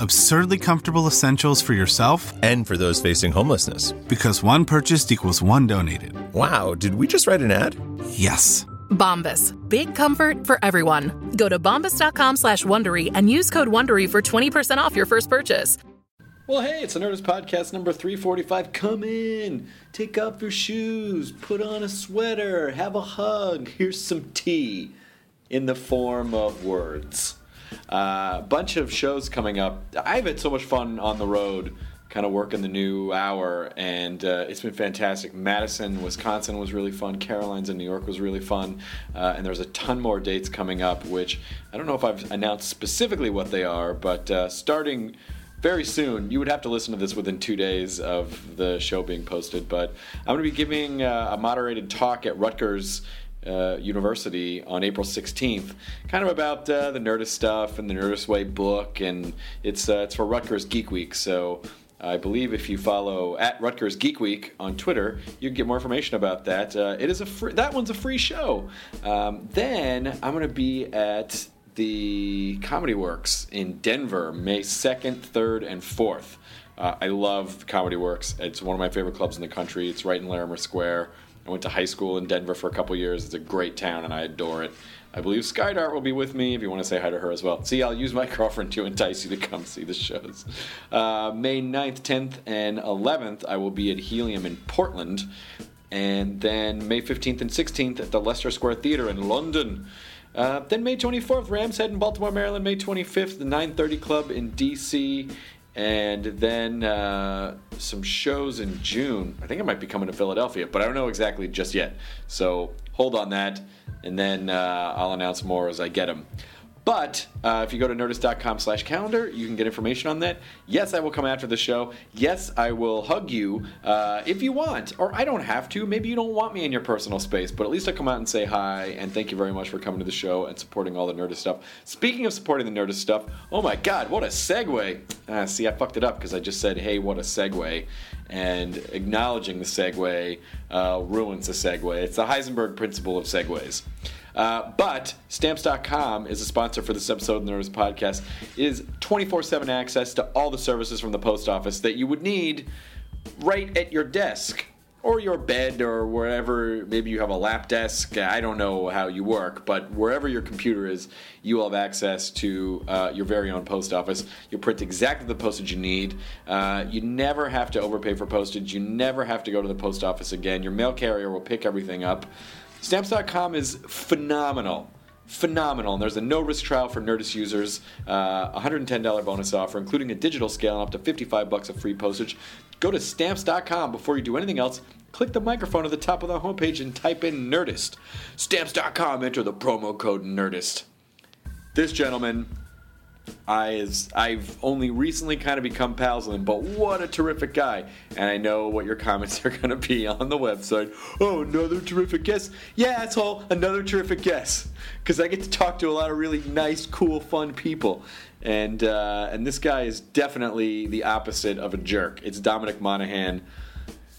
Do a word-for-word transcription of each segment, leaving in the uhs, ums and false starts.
Absurdly comfortable essentials for yourself. And for those facing homelessness. Because one purchased equals one donated. Wow, did we just write an ad? Yes. Bombas. Big comfort for everyone. Go to bombas dot com slash Wondery and use code Wondery for twenty percent off your first purchase. Well, hey, it's the Nerdist Podcast number three forty-five. Come in, take off your shoes, put on a sweater, have a hug. Here's some tea in the form of words. A uh, bunch of shows coming up. I've had so much fun on the road, kind of working the new hour, and uh, it's been fantastic. Madison, Wisconsin was really fun. Caroline's in New York was really fun. Uh, and there's a ton more dates coming up, which I don't know if I've announced specifically what they are, but uh, starting very soon, you would have to listen to this within two days of the show being posted. But I'm going to be giving uh, a moderated talk at Rutgers Uh, University on April sixteenth, kind of about uh, the Nerdist stuff and the Nerdist Way book, and it's uh, it's for Rutgers Geek Week, so I believe if you follow at Rutgers Geek Week on Twitter, you can get more information about that. Uh, it is a free, that one's a free show. Um, then I'm going to be at the Comedy Works in Denver, May second, third, and fourth. Uh, I love Comedy Works. It's one of my favorite clubs in the country. It's right in Larimer Square. I went to high school in Denver for a couple years. It's a great town, and I adore it. I believe Skydart will be with me if you want to say hi to her as well. See, I'll use my girlfriend to entice you to come see the shows. Uh, May ninth, tenth, and eleventh, I will be at Helium in Portland. And then May fifteenth and sixteenth at the Leicester Square Theatre in London. Uh, then May twenty-fourth, Rams Head in Baltimore, Maryland. May twenty-fifth, the nine thirty Club in D C, and then uh, some shows in June. I think I might be coming to Philadelphia, but I don't know exactly just yet. So hold on that, and then uh, I'll announce more as I get them. But uh, if you go to Nerdist dot com slash calendar, you can get information on that. Yes, I will come after the show. Yes, I will hug you uh, if you want, or I don't have to. Maybe you don't want me in your personal space, but at least I come out and say hi, and thank you very much for coming to the show and supporting all the Nerdist stuff. Speaking of supporting the Nerdist stuff, oh my God, what a segue. Uh, see, I fucked it up because I just said, hey, what a segue. And acknowledging the segue uh, ruins the segue. It's the Heisenberg principle of segues. Uh, but Stamps dot com is a sponsor for this episode of the Nerdist Podcast. It is twenty-four seven access to all the services from the post office that you would need right at your desk or your bed or wherever. Maybe you have a lap desk. I don't know how you work, but wherever your computer is, you will have access to uh, your very own post office. You'll print exactly the postage you need. Uh, you never have to overpay for postage. You never have to go to the post office again. Your mail carrier will pick everything up. Stamps dot com is phenomenal, phenomenal, and there's a no-risk trial for Nerdist users, uh, one hundred ten dollars bonus offer, including a digital scale and up to fifty-five bucks of free postage. Go to Stamps dot com before you do anything else. Click the microphone at the top of the homepage and type in Nerdist. Stamps dot com, enter the promo code Nerdist. This gentleman, I is, I've only recently kind of become pals with him, but what a terrific guy. And I know what your comments are going to be on the website. Oh, another terrific guest. Yeah, asshole, another terrific guest. Because I get to talk to a lot of really nice, cool, fun people. And uh, and this guy is definitely the opposite of a jerk. It's Dominic Monaghan.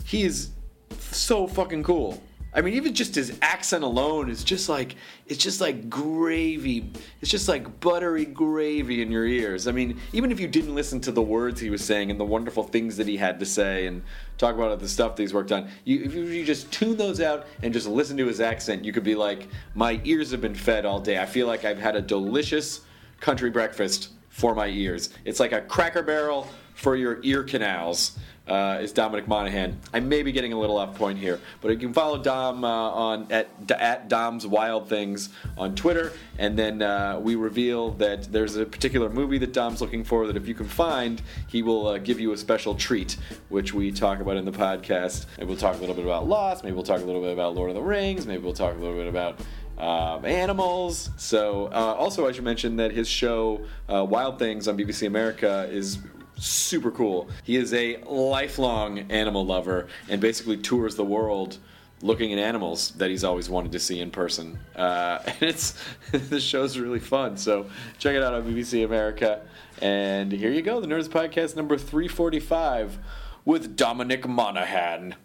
He is so fucking cool. I mean, even just his accent alone is just like, it's just like gravy. It's just like buttery gravy in your ears. I mean, even if you didn't listen to the words he was saying and the wonderful things that he had to say and talk about the stuff that he's worked on, you, if you just tune those out and just listen to his accent, you could be like, my ears have been fed all day. I feel like I've had a delicious country breakfast for my ears. It's like a Cracker Barrel for your ear canals. uh, is Dominic Monaghan. I may be getting a little off point here, but you can follow Dom uh, on at, at Dom's Wild Things on Twitter, and then uh, we reveal that there's a particular movie that Dom's looking for that if you can find, he will uh, give you a special treat, which we talk about in the podcast. Maybe we'll talk a little bit about Lost, maybe we'll talk a little bit about Lord of the Rings, maybe we'll talk a little bit about Um, animals. So, uh, also I should mention that his show uh, Wild Things on B B C America is super cool. He is a lifelong animal lover and basically tours the world looking at animals that he's always wanted to see in person. Uh, and it's the show's really fun. So check it out on B B C America. And here you go, the Nerdist Podcast number three forty-five with Dominic Monaghan.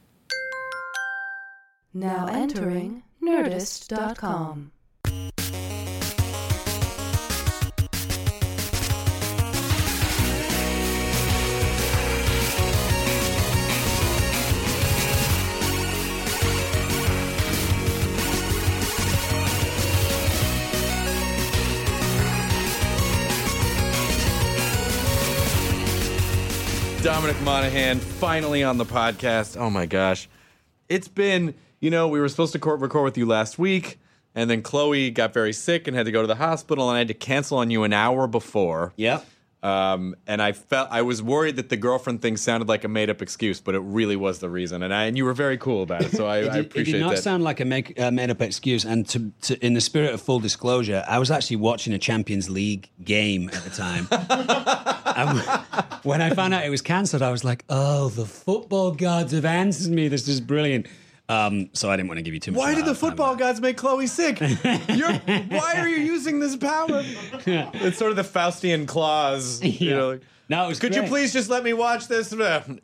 Now entering Nerdist dot com. Dominic Monaghan finally on the podcast. Oh my gosh. It's been... You know, we were supposed to record with you last week, and then Chloe got very sick and had to go to the hospital, and I had to cancel on you an hour before. Yep. Um, and I felt I was worried that the girlfriend thing sounded like a made-up excuse, but it really was the reason. And I and you were very cool about it, so I, it did, I appreciate that. It did not that. sound like a make, uh, made-up excuse. And to, to, in the spirit of full disclosure, I was actually watching a Champions League game at the time. When I found out it was cancelled, I was like, "Oh, the football gods have answered me. This is brilliant." Um, so I didn't want to give you too much. Why did the football gods make Chloe sick? You're, why are you using this power? It's sort of the Faustian clause. Yeah. You know, like, no, it was Could great. you please just let me watch this?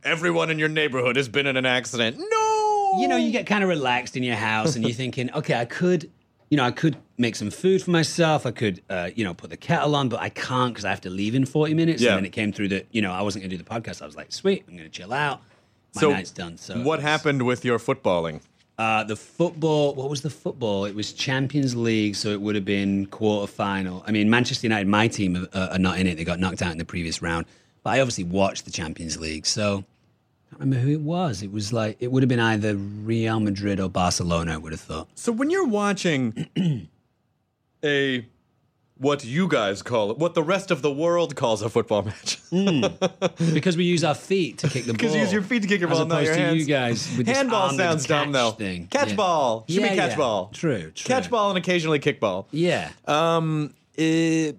Everyone in your neighborhood has been in an accident. No! You know, you get kind of relaxed in your house and you're thinking, okay, I could, you know, I could make some food for myself. I could, uh, you know, put the kettle on, but I can't because I have to leave in forty minutes. Yeah. And then it came through that, you know, I wasn't going to do the podcast. I was like, sweet, I'm going to chill out. My so night's done. So what happened with your footballing? Uh, the football, what was the football? It was Champions League, so it would have been quarterfinal. I mean, Manchester United, my team, uh, are not in it. They got knocked out in the previous round. But I obviously watched the Champions League, so I don't remember who it was. It was like, it would have been either Real Madrid or Barcelona, I would have thought. So when you're watching a... what you guys call it, what the rest of the world calls a football match. mm, because we use our feet to kick the ball. Because you use your feet to kick your ball, not your hands. As opposed to you guys with this handball sounds dumb, though. Thing. Catch yeah. ball. Should yeah, be catch yeah. ball. True, true. Catch ball and occasionally kickball. Yeah. Um, it,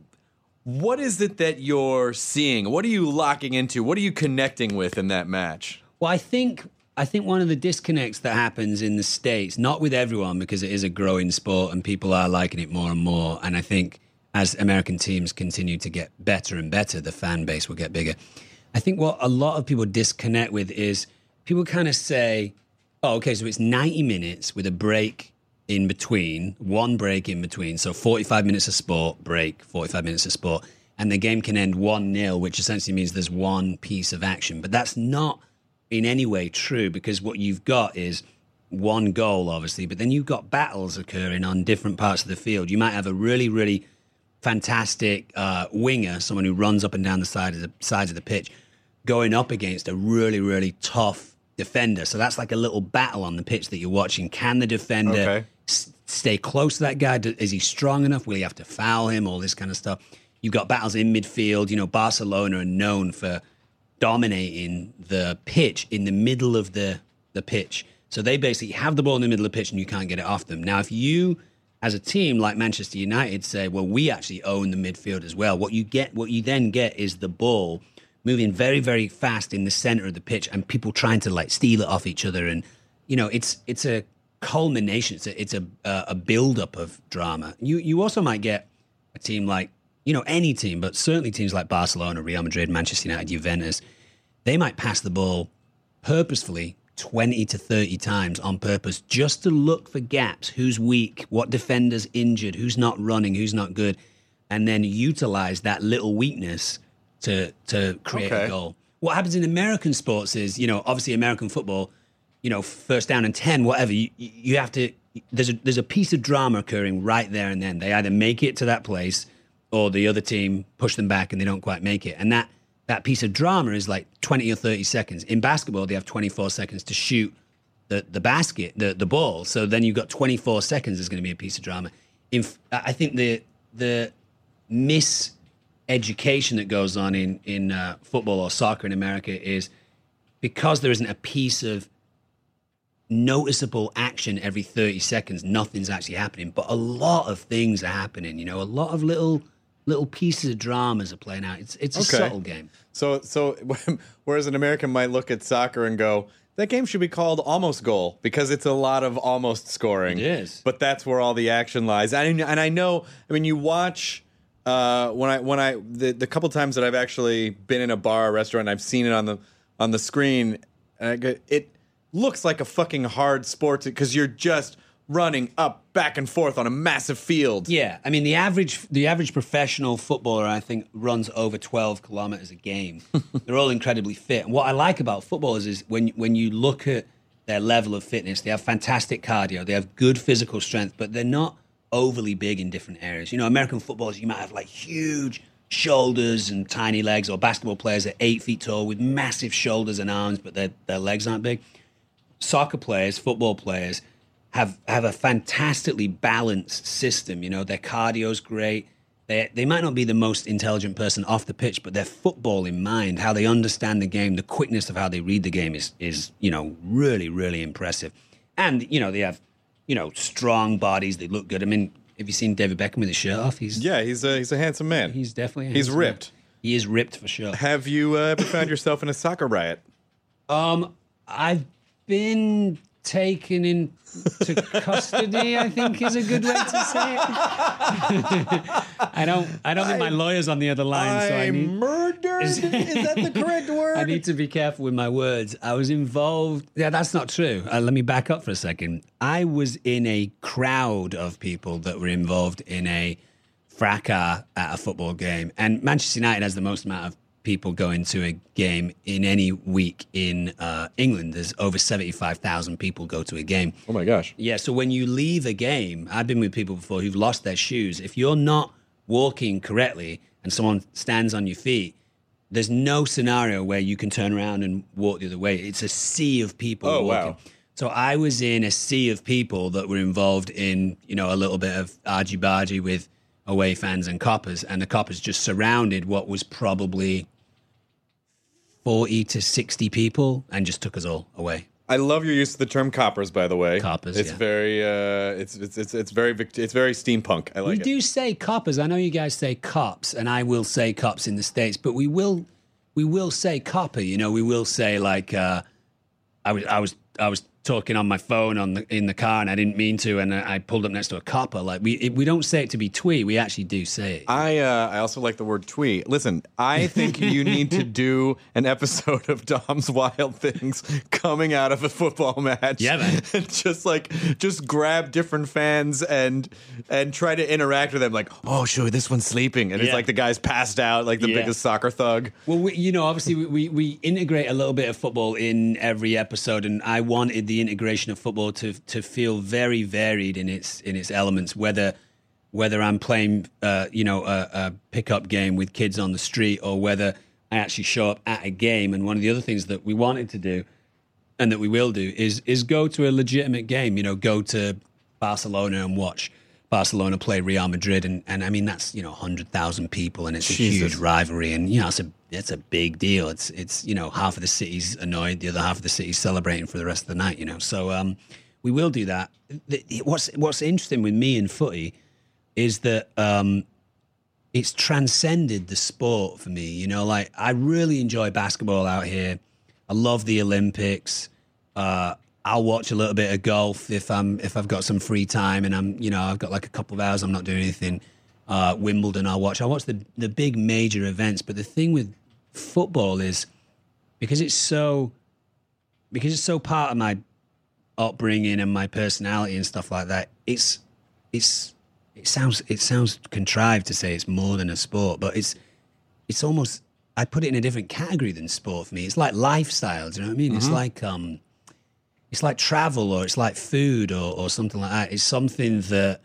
what is it that you're seeing? What are you locking into? What are you connecting with in that match? Well, I think... I think one of the disconnects that happens in the States, not with everyone, because it is a growing sport and people are liking it more and more, and I think... as American teams continue to get better and better, the fan base will get bigger. I think what a lot of people disconnect with is people kind of say, oh, okay, so it's ninety minutes with a break in between, one break in between. So forty-five minutes of sport, break, forty-five minutes of sport. And the game can end one nil, which essentially means there's one piece of action. But that's not in any way true because what you've got is one goal, obviously, but then you've got battles occurring on different parts of the field. You might have a really, really... fantastic uh, winger, someone who runs up and down the side of the sides of the pitch, going up against a really, really tough defender. So that's like a little battle on the pitch that you're watching. Can the defender okay. s- stay close to that guy? Is he strong enough? Will he have to foul him? All this kind of stuff. You've got battles in midfield. You know, Barcelona are known for dominating the pitch in the middle of the, the pitch. So they basically have the ball in the middle of the pitch and you can't get it off them. Now, if you... as a team like Manchester United say, well, we actually own the midfield as well. What you get, what you then get is the ball moving very, very fast in the center of the pitch and people trying to like steal it off each other. And, you know, it's it's a culmination. It's a, it's a, a build-up of drama. You, you also might get a team like, you know, any team, but certainly teams like Barcelona, Real Madrid, Manchester United, Juventus, they might pass the ball purposefully twenty to thirty times on purpose just to look for gaps, who's weak, what defender's injured, who's not running, who's not good, and then utilize that little weakness to to create okay. a goal. What happens in American sports is, you know, obviously American football, you know, first down and ten, whatever, you, you have to, there's a, there's a piece of drama occurring right there and then. They either make it to that place or the other team push them back and they don't quite make it. And that that piece of drama is like twenty or thirty seconds. In basketball, they have twenty-four seconds to shoot the, the basket, the, the ball. So then you've got twenty-four seconds is going to be a piece of drama. In, I think the the miseducation that goes on in, in uh, football or soccer in America is because there isn't a piece of noticeable action every thirty seconds, nothing's actually happening. But a lot of things are happening, you know, a lot of little... little pieces of dramas are playing out. It's it's a okay. subtle game. So so whereas an American might look at soccer and go, that game should be called Almost Goal because it's a lot of almost scoring. It is. But that's where all the action lies. I and I know. I mean, you watch uh, when I when I the, the couple times that I've actually been in a bar or restaurant, I've seen it on the on the screen. And I go, it looks like a fucking hard sport because you're just running up, back and forth on a massive field. Yeah, I mean the average the average professional footballer, I think, runs over twelve kilometers a game. They're all incredibly fit. And what I like about footballers is when when you look at their level of fitness, they have fantastic cardio, they have good physical strength, but they're not overly big in different areas. You know, American footballers, you might have like huge shoulders and tiny legs, or basketball players are eight feet tall with massive shoulders and arms, but their their legs aren't big. Soccer players, football players. Have have a fantastically balanced system. You know, their cardio's great. They they might not be the most intelligent person off the pitch, but their football in mind, how they understand the game, the quickness of how they read the game is is you know really really impressive. And you know they have you know strong bodies. They look good. I mean, have you seen David Beckham with his shirt off? He's yeah, he's a he's a handsome man. He's definitely a he's ripped. Man. He is ripped for sure. Have you uh, ever found yourself in a soccer riot? Um, I've been. Taken into custody, I think, is a good way to say it. I don't. I don't think I, my lawyer's on the other line. I so I need, murdered. Is, is that the correct word? I need to be careful with my words. I was involved. Yeah, that's not true. Uh, let me back up for a second. I was in a crowd of people that were involved in a fracas at a football game, and Manchester United has the most amount of people going to a game in any week in uh, England. There's over seventy-five thousand people go to a game. Oh my gosh. Yeah, so when you leave a game, I've been with people before who've lost their shoes. If you're not walking correctly and someone stands on your feet, there's no scenario where you can turn around and walk the other way. It's a sea of people oh, walking. Wow. So I was in a sea of people that were involved in, you know, a little bit of argy-bargy with away fans and coppers, and the coppers just surrounded what was probably forty to sixty people and just took us all away. I love your use of the term coppers, by the way. Coppers, it's yeah. very, uh, it's, it's it's it's very it's very steampunk. I like we it. We do say coppers. I know you guys say cops, and I will say cops in the States, but we will we will say copper. You know, we will say like uh, I was I was I was talking on my phone on the, in the car, and I didn't mean to, and I pulled up next to a copper. Like we it, we don't say it to be twee. We actually do say it. I uh, I also like the word twee. Listen, I think you need to do an episode of Dom's Wild Things coming out of a football match. Yeah, man. just like just grab different fans and and try to interact with them. Like, oh, sure, this one's sleeping, and yeah. It's like the guy's passed out, like the yeah. biggest soccer thug. Well, we, you know, obviously we, we we integrate a little bit of football in every episode, and I wanted the integration of football to to feel very varied in its in its elements, whether whether I'm playing uh, you know a, a pickup game with kids on the street, or whether I actually show up at a game. And one of the other things that we wanted to do, and that we will do, is is go to a legitimate game. You know, go to Barcelona and watch Barcelona play Real Madrid, and, and I mean that's you know one hundred thousand people, and it's Jesus. a huge rivalry, and you know it's a it's a big deal. It's it's you know half of the city's annoyed, the other half of the city's celebrating for the rest of the night. You know, so um, we will do that. What's what's interesting with me and footy is that um, it's transcended the sport for me. You know, like I really enjoy basketball out here. I love the Olympics. Uh, I'll watch a little bit of golf if I'm if I've got some free time and I'm you know I've got like a couple of hours I'm not doing anything. Uh, Wimbledon I'll watch. I watch the the big major events, but the thing with football is because it's so because it's so part of my upbringing and my personality and stuff like that. It's it's it sounds it sounds contrived to say it's more than a sport, but it's it's almost I put it in a different category than sport for me. It's like lifestyles, you know what I mean? Mm-hmm. It's like um. It's like travel, or it's like food, or, or something like that. It's something that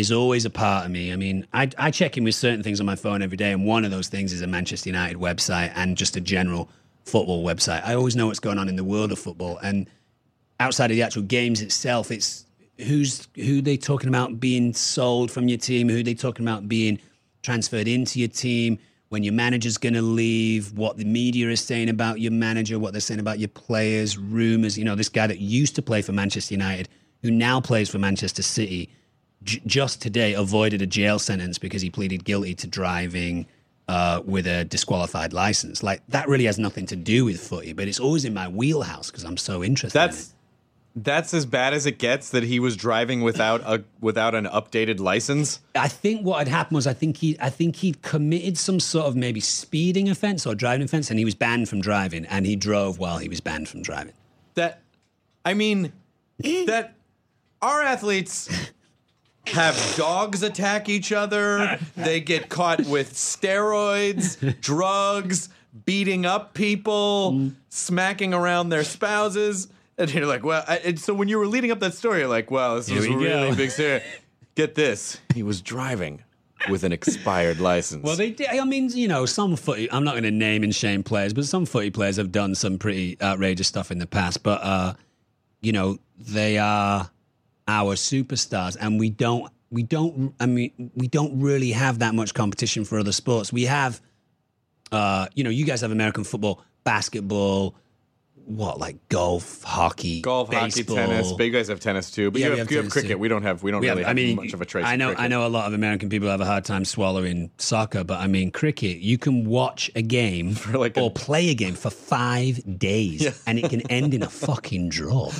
is always a part of me. I mean, I, I check in with certain things on my phone every day, and one of those things is a Manchester United website and just a general football website. I always know what's going on in the world of football, and outside of the actual games itself, it's who's who they talking about being sold from your team, who they talking about being transferred into your team, when your manager's going to leave, what the media is saying about your manager, what they're saying about your players, rumors. You know, this guy that used to play for Manchester United, who now plays for Manchester City, j- just today avoided a jail sentence because he pleaded guilty to driving uh, with a disqualified license. Like, that really has nothing to do with footy, but it's always in my wheelhouse because I'm so interested That's- in it. That's as bad as it gets, that he was driving without a without an updated license. I think what had happened was I think he I think he'd committed some sort of maybe speeding offense or driving offense, and he was banned from driving, and he drove while he was banned from driving. That I mean that our athletes have dogs attack each other, they get caught with steroids, drugs, beating up people, mm. smacking around their spouses. And you're like, well, I, and so when you were leading up that story, you're like, wow, this is a really big story. Get this. He was driving with an expired license. Well, they did. I mean, you know, some footy, I'm not going to name and shame players, but some footy players have done some pretty outrageous stuff in the past. But, uh, you know, they are our superstars. And we don't, we don't, I mean, we don't really have that much competition for other sports. We have, uh, you know, you guys have American football, basketball, what, like golf, hockey, golf, baseball. Hockey, tennis. But you guys have tennis too. But yeah, you have, have, you have cricket. Too. We don't have. We don't we really have, have I mean, much of a trace. I know. Of I know a lot of American people have a hard time swallowing soccer, but I mean cricket. You can watch a game for like or a, play a game for five days, yeah. and it can end in a fucking draw.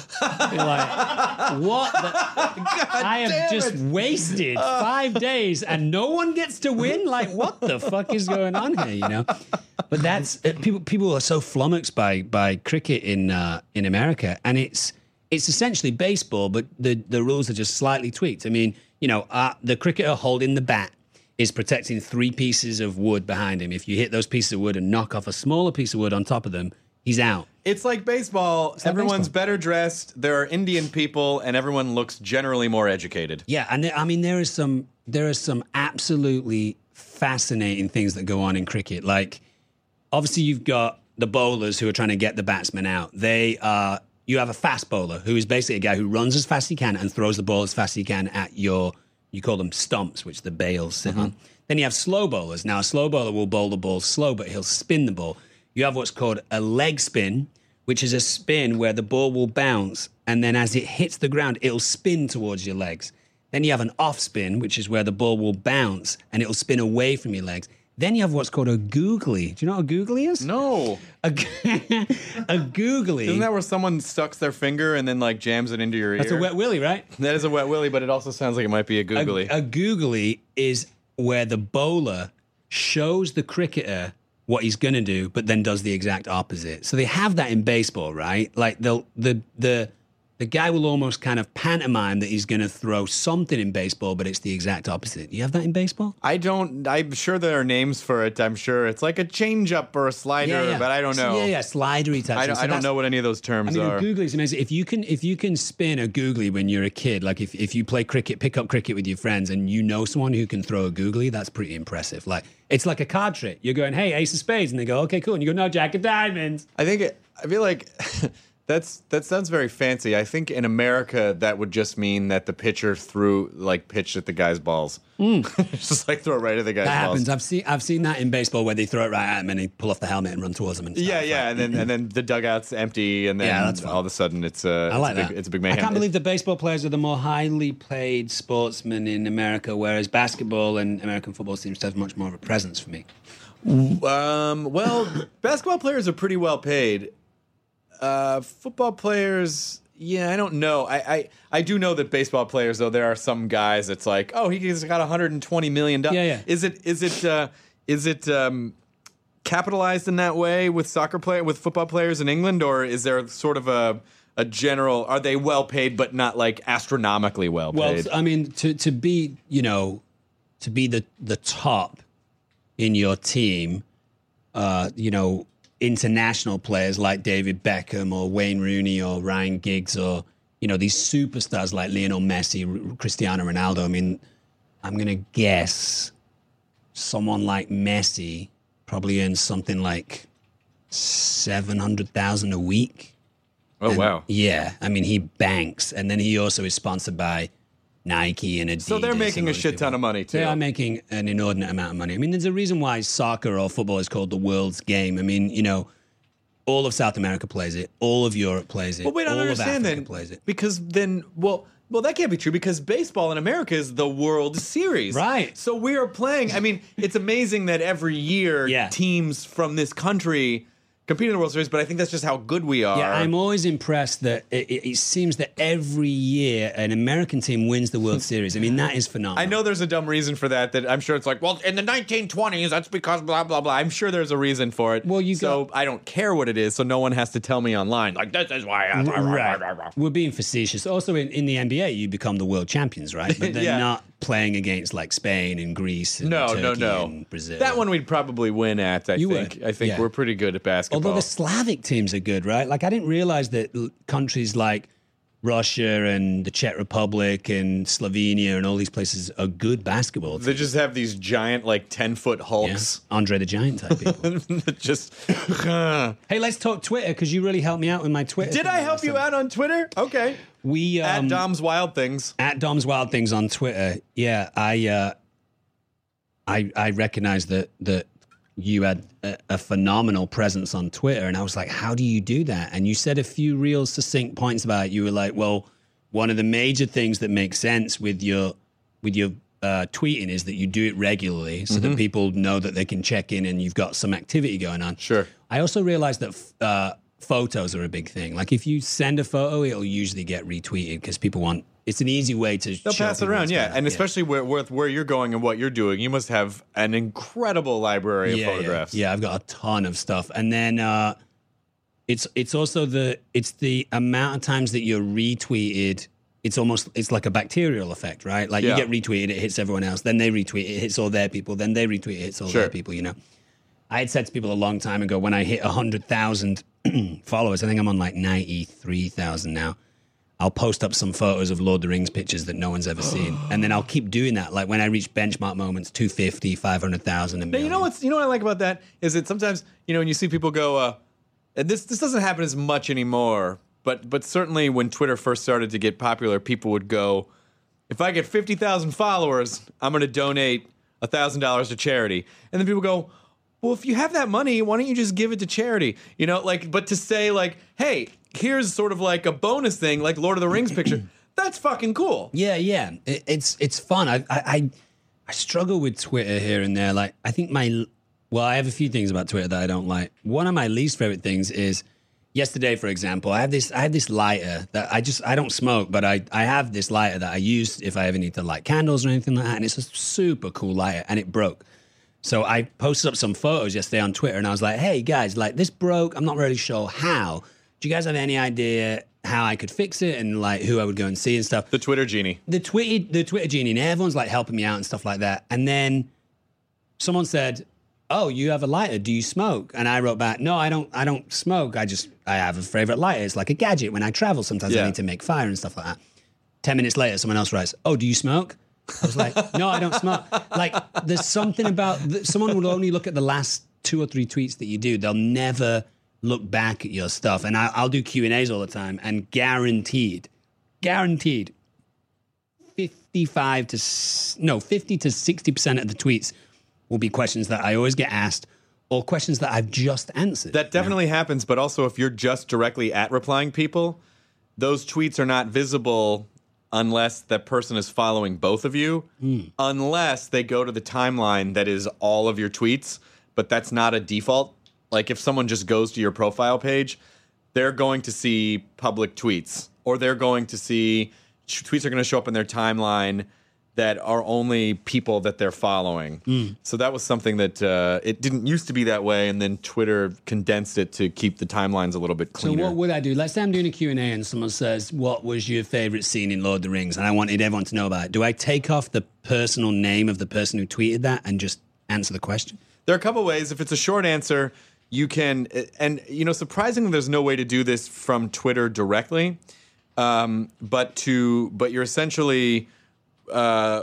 You're like, what? The, I have just it. wasted uh, five days, and no one gets to win. Like, what the fuck is going on here? You know. But that's people. People are so flummoxed by by cricket. In uh, in America, and it's it's essentially baseball, but the, the rules are just slightly tweaked. I mean, you know, uh, the cricketer holding the bat is protecting three pieces of wood behind him. If you hit those pieces of wood and knock off a smaller piece of wood on top of them, he's out. It's like baseball. It's like Everyone's baseball. better dressed. There are Indian people, and everyone looks generally more educated. Yeah, and there, I mean, there is some there is some absolutely fascinating things that go on in cricket. Like, obviously, you've got the bowlers who are trying to get the batsman out. They are, you have a fast bowler who is basically a guy who runs as fast as he can and throws the ball as fast as he can at your, you call them stumps, which the bails sit mm-hmm. on. Then you have slow bowlers. Now, a slow bowler will bowl the ball slow, but he'll spin the ball. You have what's called a leg spin, which is a spin where the ball will bounce, and then as it hits the ground, it'll spin towards your legs. Then you have an off spin, which is where the ball will bounce, and it'll spin away from your legs. Then you have what's called a googly. Do you know what a googly is? No. A, a googly. Isn't that where someone sucks their finger and then like jams it into your That's ear? That's a wet willy, right? That is a wet willy, but it also sounds like it might be a googly. A, a googly is where the bowler shows the cricketer what he's going to do, but then does the exact opposite. So they have that in baseball, right? Like the the the the guy will almost kind of pantomime that he's going to throw something in baseball, but it's the exact opposite. You have that in baseball? I don't. I'm sure there are names for it. I'm sure it's like a changeup or a slider, yeah, yeah. but I don't know. Yeah, yeah, slidery type. I don't, so I don't know what any of those terms I mean, are. A googly is amazing. If you can, if you can spin a googly when you're a kid, like if if you play cricket, pick up cricket with your friends, and you know someone who can throw a googly, that's pretty impressive. Like it's like a card trick. You're going, hey, ace of spades, and they go, okay, cool, and you go, no, jack of diamonds. I think it, I feel like. That's that sounds very fancy. I think in America that would just mean that the pitcher threw like pitched at the guy's balls. Mm. Just like throw it right at the guy's that balls. That happens. I've seen I've seen that in baseball where they throw it right at him and they pull off the helmet and run towards him. And yeah, like, yeah, and then and then the dugout's empty and then yeah, all of a sudden it's a I like it's, a big, it's a big mayhem. I can't believe the baseball players are the more highly paid sportsmen in America, whereas basketball and American football seems to have much more of a presence for me. Um, well, basketball players are pretty well paid. Uh, football players, yeah, I don't know. I, I, I do know that baseball players, though, there are some guys that's like, oh, he's got one hundred twenty million dollars. Yeah, yeah. Is it is it uh, is it um, capitalized in that way with soccer player with football players in England, or is there sort of a a general? Are they well paid but not like astronomically well paid? Well, I mean, to to be you know, to be the the top in your team, uh, you know. International players like David Beckham or Wayne Rooney or Ryan Giggs or, you know, these superstars like Lionel Messi, R- Cristiano Ronaldo. I mean, I'm going to guess someone like Messi probably earns something like seven hundred thousand dollars a week. Oh, and, wow. Yeah. I mean, he banks. And then he also is sponsored by Nike and Adidas. So they're making a shit people. ton of money, too. They are making an inordinate amount of money. I mean, there's a reason why soccer or football is called the world's game. I mean, you know, all of South America plays it. All of Europe plays it. But we don't all understand that. Because then, well... Well, that can't be true because baseball in America is the World Series. Right. So we are playing. I mean, it's amazing that every year yeah. teams from this country compete in the World Series, but I think that's just how good we are. Yeah, I'm always impressed that it, it, it seems that every year an American team wins the World Series. I mean, that is phenomenal. I know there's a dumb reason for that, that I'm sure it's like, well, in the nineteen twenties, that's because blah, blah, blah. I'm sure there's a reason for it. Well, you So got... I don't care what it is, so no one has to tell me online, like, this is why. I... Right. We're being facetious. Also, in, in the N B A, you become the world champions, right? But they're yeah. not playing against, like, Spain and Greece and no, Turkey no, no. and Brazil. That one we'd probably win at, I you think. Would. I think yeah. we're pretty good at basketball. Although the Slavic teams are good, right? Like, I didn't realize that l- countries like Russia and the Czech Republic and Slovenia and all these places are good basketball teams. They just have these giant, like, ten-foot hulks. Yeah. Andre the Giant type people. just... Hey, let's talk Twitter, because you really helped me out with my Twitter. Did I help you out on Twitter? Okay. We um, At Dom's Wild Things. At Dom's Wild Things on Twitter. Yeah, I uh, I, I recognize that... that you had a, a phenomenal presence on Twitter. And I was like, how do you do that? And you said a few real succinct points about it. You were like, well, one of the major things that makes sense with your with your uh, tweeting is that you do it regularly so mm-hmm. that people know that they can check in and you've got some activity going on. Sure. I also realized that f- uh, photos are a big thing. Like if you send a photo, it'll usually get retweeted because people want, it's an easy way to They'll pass it around, yeah. Out. And yeah. especially where, with where you're going and what you're doing, you must have an incredible library of yeah, photographs. Yeah. yeah, I've got a ton of stuff. And then uh, it's it's also the it's the amount of times that you're retweeted. It's almost, it's like a bacterial effect, right? Like yeah. you get retweeted, it hits everyone else. Then they retweet it, it hits all their people. Then they retweet it, it hits all sure. their people, you know. I had said to people a long time ago, when I hit one hundred thousand followers, I think I'm on like ninety-three thousand now. I'll post up some photos of Lord of the Rings pictures that no one's ever seen. And then I'll keep doing that. Like when I reach benchmark moments, two fifty, five hundred thousand and million. You know what's, you know what I like about that is that sometimes, you know, when you see people go, uh, and this, this doesn't happen as much anymore, but, but certainly when Twitter first started to get popular, people would go, if I get fifty thousand followers, I'm going to donate one thousand dollars to charity. And then people go, well, if you have that money, why don't you just give it to charity? You know, like, but to say like, hey, here's sort of like a bonus thing, like Lord of the Rings picture. That's fucking cool. Yeah, yeah. It, it's it's fun. I, I I struggle with Twitter here and there. Like, I think my... Well, I have a few things about Twitter that I don't like. One of my least favorite things is... Yesterday, for example, I have this I have this lighter that I just... I don't smoke, but I, I have this lighter that I use if I ever need to light candles or anything like that. And it's a super cool lighter, and it broke. So I posted up some photos yesterday on Twitter, and I was like, hey, guys, like, this broke. I'm not really sure how... Do you guys have any idea how I could fix it and like who I would go and see and stuff? The Twitter genie. The Twitter, the Twitter genie. And everyone's like helping me out and stuff like that. And then someone said, oh, you have a lighter. Do you smoke? And I wrote back, no, I don't, I don't smoke. I just, I have a favorite lighter. It's like a gadget. When I travel, sometimes yeah. I need to make fire and stuff like that. Ten minutes later, someone else writes, oh, do you smoke? I was like, no, I don't smoke. Like there's something about, someone will only look at the last two or three tweets that you do. They'll never... look back at your stuff, and I, I'll do Q and A's all the time, and guaranteed, guaranteed, fifty-five to, no, fifty to sixty percent of the tweets will be questions that I always get asked, or questions that I've just answered. That definitely you know? happens, but also if you're just directly at replying people, those tweets are not visible unless that person is following both of you, mm. unless they go to the timeline that is all of your tweets, but that's not a default. Like if someone just goes to your profile page, they're going to see public tweets, or they're going to see t- tweets are going to show up in their timeline that are only people that they're following. Mm. So that was something that uh, it didn't used to be that way, and then Twitter condensed it to keep the timelines a little bit cleaner. So what would I do? Let's say I'm doing a Q and A and someone says, what was your favorite scene in Lord of the Rings? And I wanted everyone to know about it. Do I take off the personal name of the person who tweeted that and just answer the question? There are a couple ways. If it's a short answer... You can, and, you know, surprisingly, there's no way to do this from Twitter directly, um, but to, but you're essentially uh,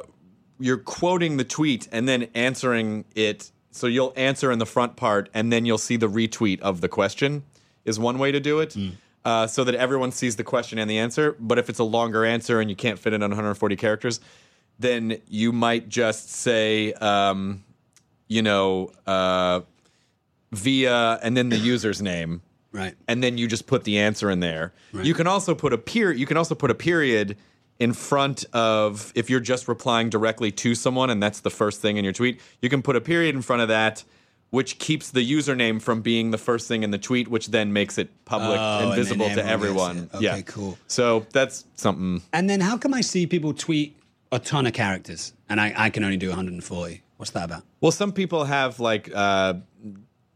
you're quoting the tweet and then answering it. So you'll answer in the front part, and then you'll see the retweet of the question is one way to do it, mm. uh, so that everyone sees the question and the answer. But if it's a longer answer and you can't fit it on one hundred forty characters, then you might just say, um, you know, uh, via, and then the user's name. Right. And then you just put the answer in there. Right. You can also put a per- You can also put a period in front of, if you're just replying directly to someone and that's the first thing in your tweet, you can put a period in front of that, which keeps the username from being the first thing in the tweet, which then makes it public oh, and visible to everyone. Okay, yeah. Cool. So that's something. And then how come I see people tweet a ton of characters and I, I can only do one hundred forty? What's that about? Well, some people have like... Uh,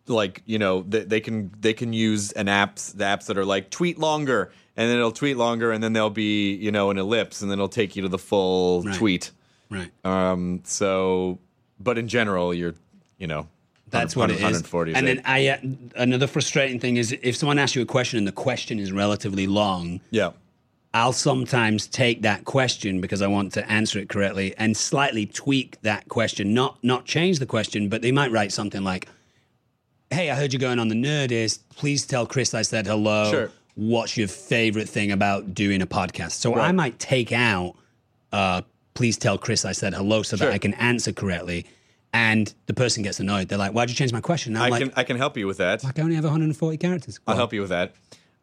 like, you know, they, they can they can use an apps the apps that are like tweet longer, and then it'll tweet longer, and then there'll be, you know, an ellipse, and then it'll take you to the full right. tweet. Right. Um. So, but in general, you're, you know, that's what it is. one forty And then I uh, another frustrating thing is if someone asks you a question and the question is relatively long. Yeah. I'll sometimes take that question because I want to answer it correctly and slightly tweak that question, not not change the question, but they might write something like, hey, I heard you're going on the Nerdist. Please tell Chris I said hello. Sure. What's your favorite thing about doing a podcast? So right. I might take out, uh, please tell Chris I said hello so sure. that I can answer correctly. And the person gets annoyed. They're like, why'd you change my question? And I'm I like, can I can help you with that. I can only have one hundred forty characters. I'll help you with that.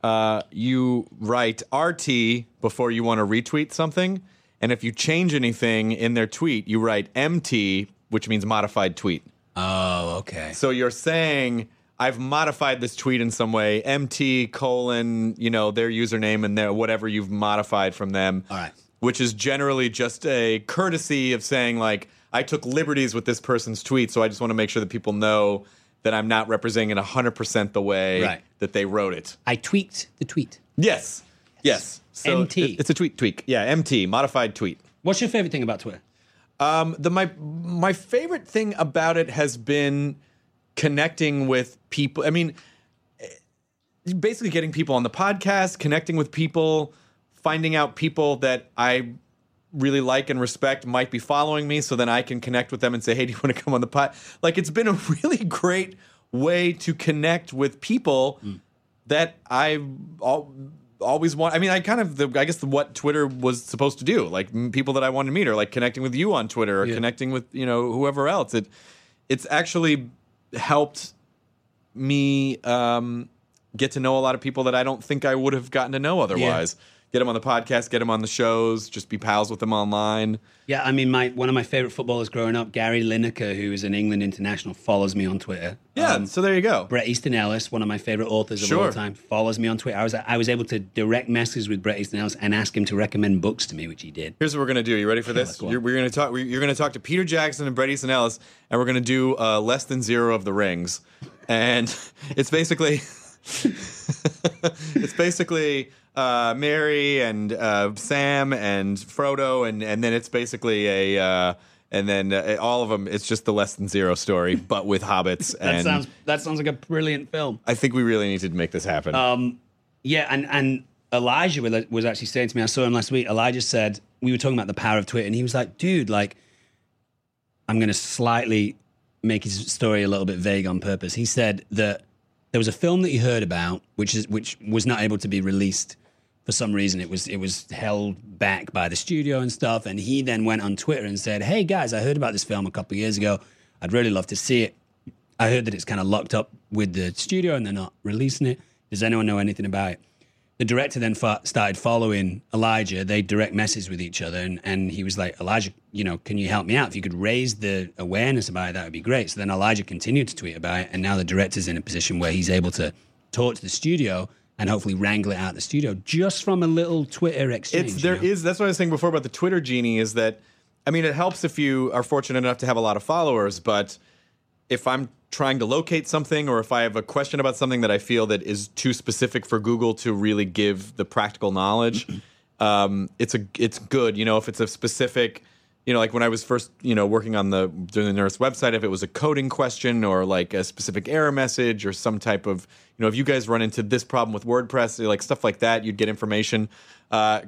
Uh, you write R T before you want to retweet something. And if you change anything in their tweet, you write M T, which means modified tweet. Oh, okay. So you're saying I've modified this tweet in some way. M T colon, you know, their username and their whatever you've modified from them. All right. Which is generally just a courtesy of saying, like, I took liberties with this person's tweet, so I just want to make sure that people know that I'm not representing it one hundred percent the way right. that they wrote it. I tweaked the tweet. Yes. Yes. yes. So M T. It's a tweet tweak. Yeah, M T, modified tweet. What's your favorite thing about Twitter? Um, the my my favorite thing about it has been connecting with people. I mean, basically getting people on the podcast, connecting with people, finding out people that I really like and respect might be following me, so then I can connect with them and say, hey, do you want to come on the pod? Like, it's been a really great way to connect with people mm. that I all. always want. I mean, I kind of, the, I guess the, what Twitter was supposed to do, like m- people that I wanted to meet, or like connecting with you on Twitter, or yeah. connecting with, you know, whoever else. It, it's actually helped me um, get to know a lot of people that I don't think I would have gotten to know otherwise. Yeah. Get them on the podcast, get them on the shows, just be pals with them online. Yeah, I mean, my one of my favorite footballers growing up, Gary Lineker, who is an England international, follows me on Twitter. Yeah, um, so there you go. Brett Easton Ellis, one of my favorite authors of sure. all time, follows me on Twitter. I was I was able to direct message with Brett Easton Ellis and ask him to recommend books to me, which he did. Here's what we're gonna do. Are you ready for this? You're, we're gonna talk. You're gonna talk to Peter Jackson and Brett Easton Ellis, and we're gonna do uh, Less Than Zero of the Rings, and it's basically. it's basically uh, Mary and uh, Sam and Frodo, and, and then it's basically a uh, and then uh, all of them. It's just the Less Than Zero story, but with hobbits. that and sounds that sounds like a brilliant film. I think we really need to make this happen. Um, yeah, and and Elijah was actually saying to me, I saw him last week. Elijah said we were talking about the power of Twitter, and he was like, "Dude, like, I'm going to slightly make his story a little bit vague on purpose." He said that. There was a film that he heard about, which is which was not able to be released for some reason. It was it was held back by the studio and stuff. And he then went on Twitter and said, "Hey guys, I heard about this film a couple of years ago. I'd really love to see it. I heard that it's kind of locked up with the studio and they're not releasing it. Does anyone know anything about it?" The director then fa- started following Elijah. They direct messaged with each other, and and he was like, "Elijah, you know, can you help me out? If you could raise the awareness about it, that would be great." So then Elijah continued to tweet about it, and now the director's in a position where he's able to talk to the studio and hopefully wrangle it out of the studio just from a little Twitter exchange. It's, there you know? is that's what I was saying before about the Twitter genie is that, I mean, it helps if you are fortunate enough to have a lot of followers, but if I'm trying to locate something or if I have a question about something that I feel that is too specific for Google to really give the practical knowledge, um, it's a it's good. You know, if it's a specific... You know, like when I was first, you know, working on the doing the Nerdist website, if it was a coding question or like a specific error message or some type of, you know, if you guys run into this problem with WordPress, like stuff like that, you'd get information. Uh,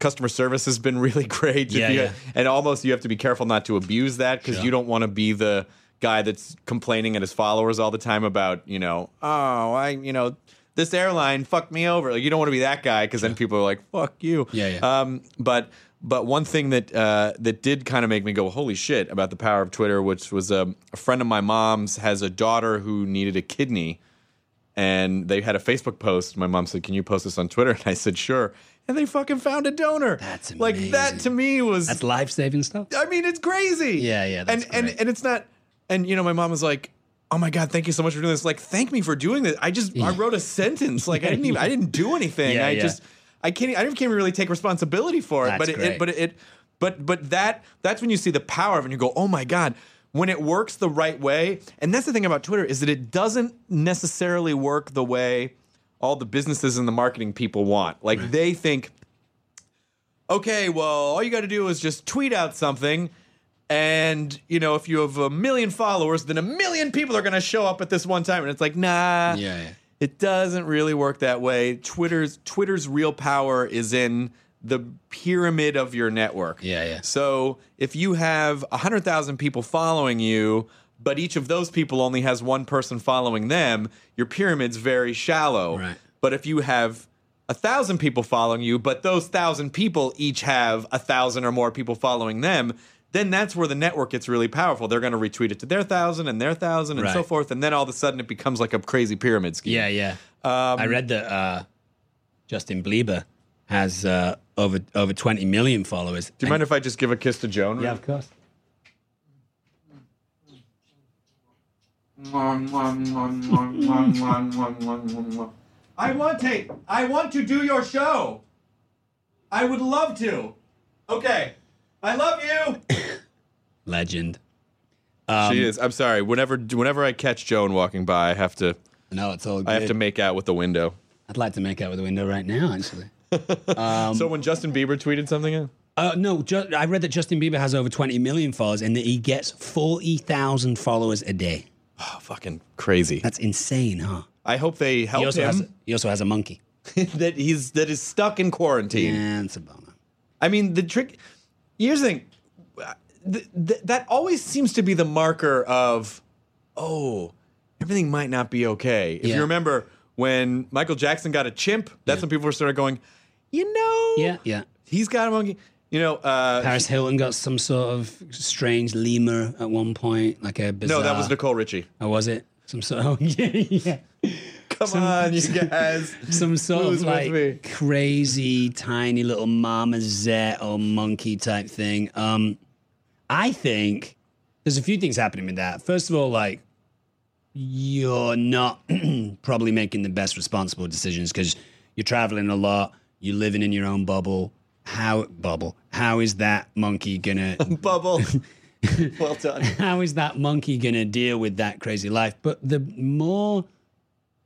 customer service has been really great. Yeah, you, yeah. And almost you have to be careful not to abuse that, because yeah. you don't want to be the guy that's complaining at his followers all the time about, you know, oh, I, you know, this airline fucked me over. Like, you don't want to be that guy, because yeah. then people are like, fuck you. Yeah, yeah. Um, but but one thing that uh, that did kind of make me go, holy shit, about the power of Twitter, which was um, a friend of my mom's has a daughter who needed a kidney. And they had a Facebook post. My mom said, can you post this on Twitter? And I said, sure. And they fucking found a donor. That's amazing. Like, that to me was... That's life-saving stuff. I mean, it's crazy. Yeah, yeah, that's and, great. And, and it's not... And, you know, my mom was like, oh, my God, thank you so much for doing this. Like, thank me for doing this. I just... I wrote a sentence. Like, I didn't even... I didn't do anything. Yeah, I yeah. just... I can't... I can't really take responsibility for it. That's but it, it But it... But But that... That's when you see the power of it, and you go, oh, my God... When it works the right way, and that's the thing about Twitter, is that it doesn't necessarily work the way all the businesses and the marketing people want. Like, right. they think, okay, well, all you got to do is just tweet out something, and, you know, if you have a million followers, then a million people are going to show up at this one time. And it's like, nah, yeah, yeah. it doesn't really work that way. Twitter's Twitter's real power is in... the pyramid of your network. Yeah, yeah. So if you have one hundred thousand people following you, but each of those people only has one person following them, your pyramid's very shallow. Right. But if you have one thousand people following you, but those one thousand people each have one thousand or more people following them, then that's where the network gets really powerful. They're going to retweet it to their one thousand and their one thousand and right. so forth, and then all of a sudden it becomes like a crazy pyramid scheme. Yeah, yeah. Um, I read that uh, Justin Bieber has... Uh, Over over twenty million followers. Do you and mind if I just give a kiss to Joan? Yeah, of course. I want to. I want to do your show. I would love to. Okay, I love you. Legend. Um, she is. I'm sorry. Whenever whenever I catch Joan walking by, I have to. No, it's all good. I have to make out with the window. I'd like to make out with the window right now, actually. um, so when Justin Bieber tweeted something in? Uh, no, ju- I read that Justin Bieber has over twenty million followers and that he gets forty thousand followers a day. Oh, fucking crazy. That's insane, huh? I hope they help he also him. Has a, he also has a monkey. that he's that is stuck in quarantine. Yeah, it's a bummer. I mean, the trick... Here's the thing. Th- th- that always seems to be the marker of, oh, everything might not be okay. If yeah. you remember, when Michael Jackson got a chimp, that's yeah. when people were started going, you know, yeah, yeah, he's got a monkey. You know, uh, Paris Hilton got some sort of strange lemur at one point, like a bizarre. No, that was Nicole Richie. Oh, was it? Some sort of yeah, yeah. Come some, on, you guys. Some sort Who's of like crazy tiny little marmoset or monkey type thing. Um, I think there's a few things happening with that. First of all, like, you're not probably making the best responsible decisions because you're traveling a lot. You're living in your own bubble. How bubble? How is that monkey gonna bubble? Well done. How is that monkey gonna deal with that crazy life? But the more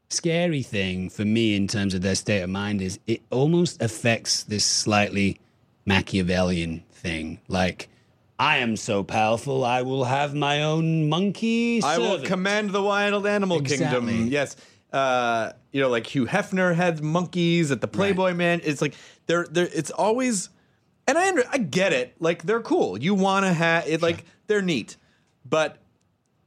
scary thing for me in terms of their state of mind is it almost affects this slightly Machiavellian thing, like, I am so powerful, I will have my own monkey servant. I will command the wild animal exactly. kingdom. Yes. Uh, you know, like Hugh Hefner had monkeys at the Playboy right. Man. It's like, they're, they're, it's always, and I under, I get it. Like, they're cool. You want to have it, like, they're neat. But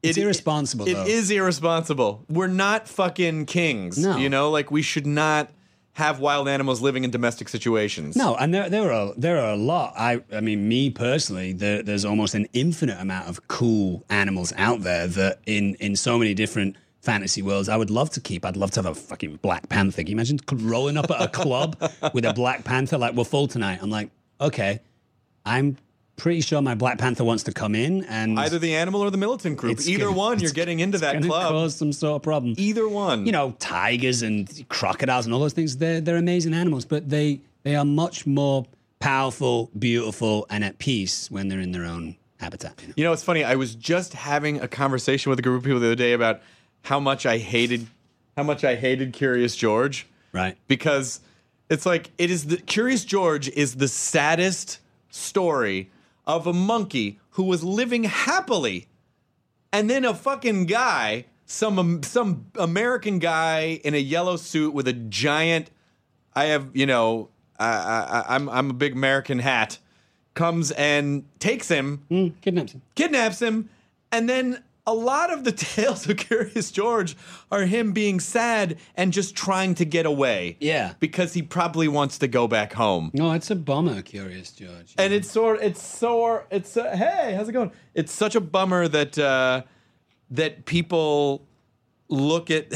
it, it's irresponsible, It, it is irresponsible. We're not fucking kings. No. You know, like, we should not have wild animals living in domestic situations. No, and there there are there are a lot. I I mean, me personally, there, there's almost an infinite amount of cool animals out there that in, in so many different fantasy worlds I would love to keep. I'd love to have a fucking Black Panther. Can you imagine rolling up at a club with a Black Panther? Like, we're full tonight. I'm like, okay, I'm pretty sure my Black Panther wants to come in. And either the animal or the militant group. Either gonna, one, you're getting into that club. It's going to cause some sort of problem. Either one. You know, tigers and crocodiles and all those things, they're, they're amazing animals, but they, they are much more powerful, beautiful, and at peace when they're in their own habitat. You know, you know it's funny. I was just having a conversation with a group of people the other day about how much I hated, how much I hated Curious George. Right. Because it's like, it is the Curious George is the saddest story of a monkey who was living happily, and then a fucking guy, some um, some American guy in a yellow suit with a giant, I have, you know, I, I, I'm I'm a big American hat, comes and takes him. Mm, kidnaps him. Kidnaps him. And then a lot of the tales of Curious George are him being sad and just trying to get away. Yeah. Because he probably wants to go back home. No, it's a bummer, Curious George. And know? it's sort it's sore, it's, uh, hey, how's it going? It's such a bummer that, uh, that people look at,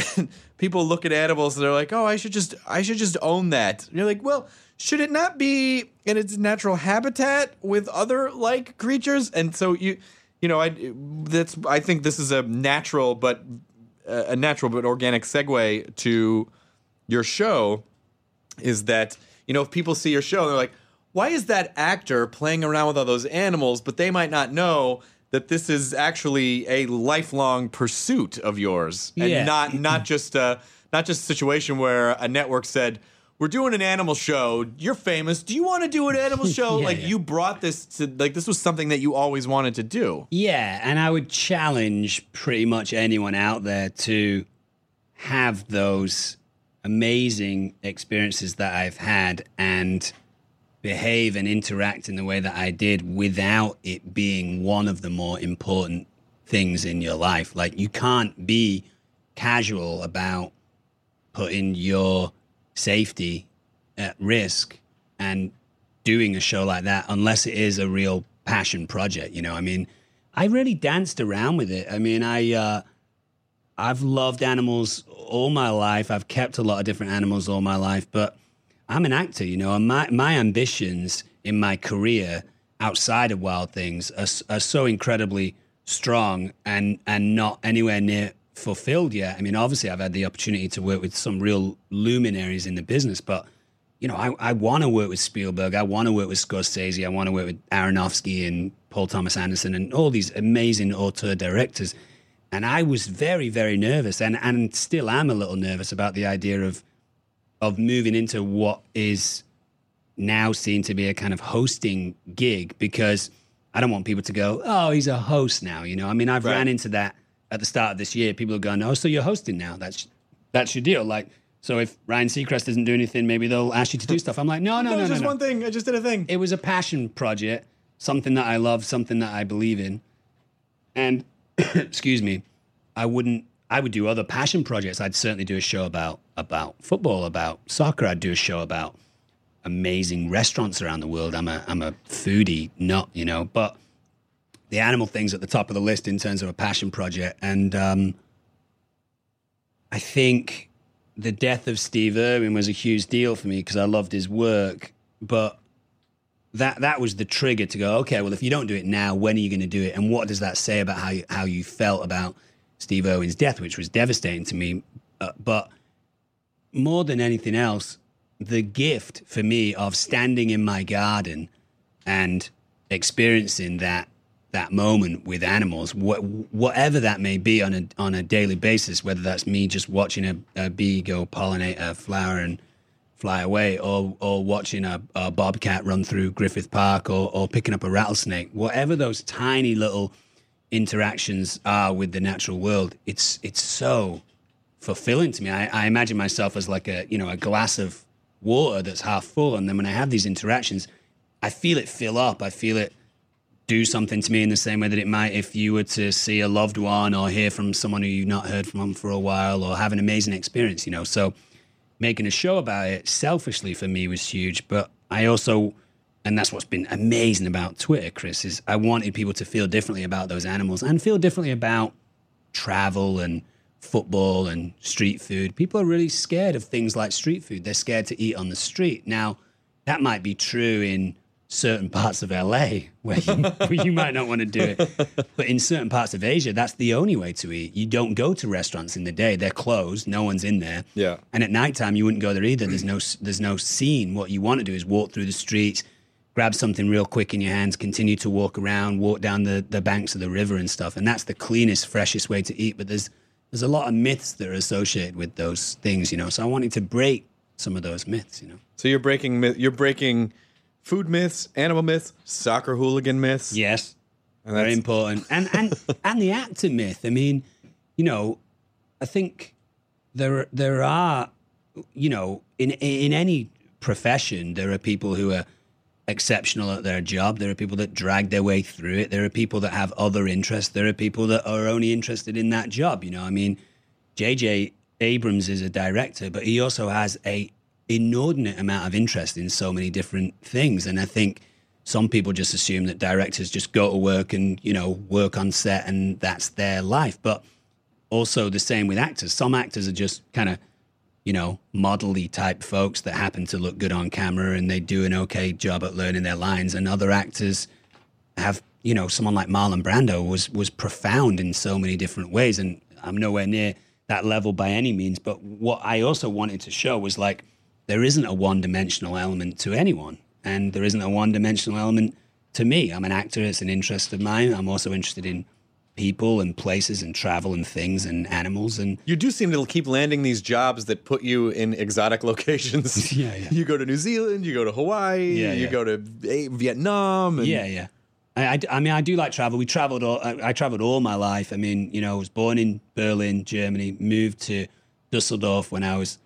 people look at animals and they're like, oh, I should just, I should just own that. And you're like, well, should it not be in its natural habitat with other, like, creatures? And so you, you know, I, that's, I think this is a natural but uh, a natural but organic segue to your show, is that, you know, if people see your show, they're like, why is that actor playing around with all those animals? But they might not know that this is actually a lifelong pursuit of yours, and yeah. not not just a, not just a situation where a network said, we're doing an animal show. You're famous. Do you want to do an animal show? yeah, like yeah. You brought this to, like, this was something that you always wanted to do. Yeah, and I would challenge pretty much anyone out there to have those amazing experiences that I've had and behave and interact in the way that I did without it being one of the more important things in your life. Like, you can't be casual about putting your safety at risk and doing a show like that unless it is a real passion project. You know, I mean, I really danced around with it. I mean, I, uh, I've loved animals all my life. I've kept a lot of different animals all my life, but I'm an actor, you know, and my, my ambitions in my career outside of Wild Things are, are so incredibly strong and, and not anywhere near fulfilled yet. I mean, obviously I've had the opportunity to work with some real luminaries in the business, but, you know, I, I want to work with Spielberg. I want to work with Scorsese. I want to work with Aronofsky and Paul Thomas Anderson and all these amazing auteur directors. And I was very, very nervous and, and still am a little nervous about the idea of, of moving into what is now seen to be a kind of hosting gig, because I don't want people to go, oh, he's a host now. You know, I mean, I've right. ran into that at the start of this year. People are going, oh, so you're hosting now. That's that's your deal. Like, so if Ryan Seacrest doesn't do anything, maybe they'll ask you to do stuff. I'm like, no, no, no, no. It was no, just no. one thing. I just did a thing. It was a passion project, something that I love, something that I believe in. And, excuse me, I wouldn't, I would do other passion projects. I'd certainly do a show about, about football, about soccer. I'd do a show about amazing restaurants around the world. I'm a, I'm a foodie nut, you know, but the animal thing's at the top of the list in terms of a passion project. And um, I think the death of Steve Irwin was a huge deal for me because I loved his work. But that that was the trigger to go, okay, well, if you don't do it now, when are you going to do it? And what does that say about how you, how you felt about Steve Irwin's death, which was devastating to me? Uh, but more than anything else, the gift for me of standing in my garden and experiencing that that moment with animals, wh- whatever that may be on a on a daily basis, whether that's me just watching a, a bee go pollinate a flower and fly away, or or watching a, a bobcat run through Griffith Park, or or picking up a rattlesnake, whatever those tiny little interactions are with the natural world, it's it's so fulfilling to me. I, I imagine myself as like a, you know, a glass of water that's half full, and then when I have these interactions, I feel it fill up. I feel it do something to me in the same way that it might if you were to see a loved one or hear from someone who you've not heard from for a while or have an amazing experience, you know. So making a show about it selfishly for me was huge, but I also, and that's what's been amazing about Twitter, Chris, is I wanted people to feel differently about those animals and feel differently about travel and football and street food. People are really scared of things like street food. They're scared to eat on the street. Now, that might be true in certain parts of L A where you, where you might not want to do it. But in certain parts of Asia, that's the only way to eat. You don't go to restaurants in the day. They're closed. No one's in there. Yeah. And at nighttime, you wouldn't go there either. There's no, there's no scene. What you want to do is walk through the streets, grab something real quick in your hands, continue to walk around, walk down the, the banks of the river and stuff. And that's the cleanest, freshest way to eat. But there's, there's a lot of myths that are associated with those things, you know. So I wanted to break some of those myths, you know. So you're breaking, you're breaking... food myths, animal myths, soccer hooligan myths. Yes, and very important. And and and the actor myth. I mean, you know, I think there there are, you know, in in any profession, there are people who are exceptional at their job. There are people that drag their way through it. There are people that have other interests. There are people that are only interested in that job. You know, I mean, J J Abrams is a director, but he also has a inordinate amount of interest in so many different things. And I think some people just assume that directors just go to work and, you know, work on set and that's their life. But also the same with actors. Some actors are just kind of, you know, model-y type folks that happen to look good on camera and they do an okay job at learning their lines. And other actors have, you know, someone like Marlon Brando was was profound in so many different ways. And I'm nowhere near that level by any means. But what I also wanted to show was, like, there isn't a one-dimensional element to anyone. And there isn't a one-dimensional element to me. I'm an actor. It's an interest of mine. I'm also interested in people and places and travel and things and animals. And you do seem to keep landing these jobs that put you in exotic locations. yeah, yeah. You go to New Zealand, you go to Hawaii, yeah, you yeah. go to Vietnam. And... Yeah, yeah. I, I, I mean, I do like travel. We traveled all, I, I traveled all my life. I mean, you know, I was born in Berlin, Germany, moved to Dusseldorf when I was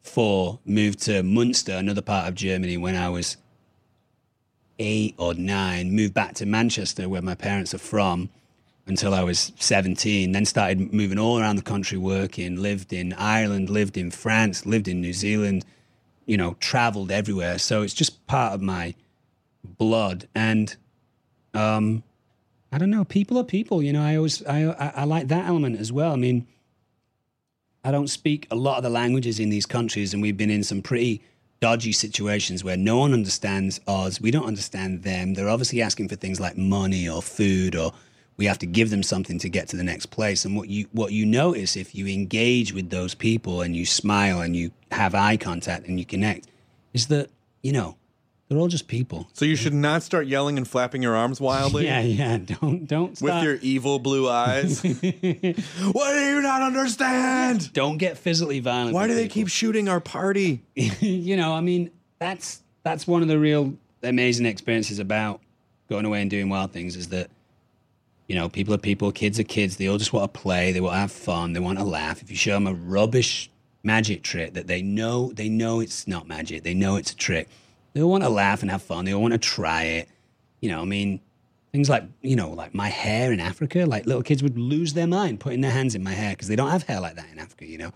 four, moved to Munster, another part of Germany, when I was eight or nine, moved back to Manchester where my parents are from until I was seventeen, then started moving all around the country working, lived in Ireland, lived in France, lived in New Zealand, you know, traveled everywhere. So it's just part of my blood. And um, I don't know, people are people, you know, I always, I, I, I like that element as well. I mean, I don't speak a lot of the languages in these countries, and we've been in some pretty dodgy situations where no one understands us. We don't understand them. They're obviously asking for things like money or food, or we have to give them something to get to the next place. And what you what you notice if you engage with those people and you smile and you have eye contact and you connect is that, you know, they're all just people. So you should not start yelling and flapping your arms wildly. Yeah, yeah. Don't don't start. With your evil blue eyes. What do you not understand? Don't get physically violent. Why do they people. keep shooting our party? You know, I mean, that's that's one of the real amazing experiences about going away and doing wild things is that, you know, people are people, kids are kids. They all just want to play. They want to have fun. They want to laugh. If you show them a rubbish magic trick that they know, they know it's not magic. They know it's a trick. They all want to laugh and have fun. They all want to try it. You know, I mean, things like, you know, like my hair in Africa, like little kids would lose their mind putting their hands in my hair because they don't have hair like that in Africa, you know.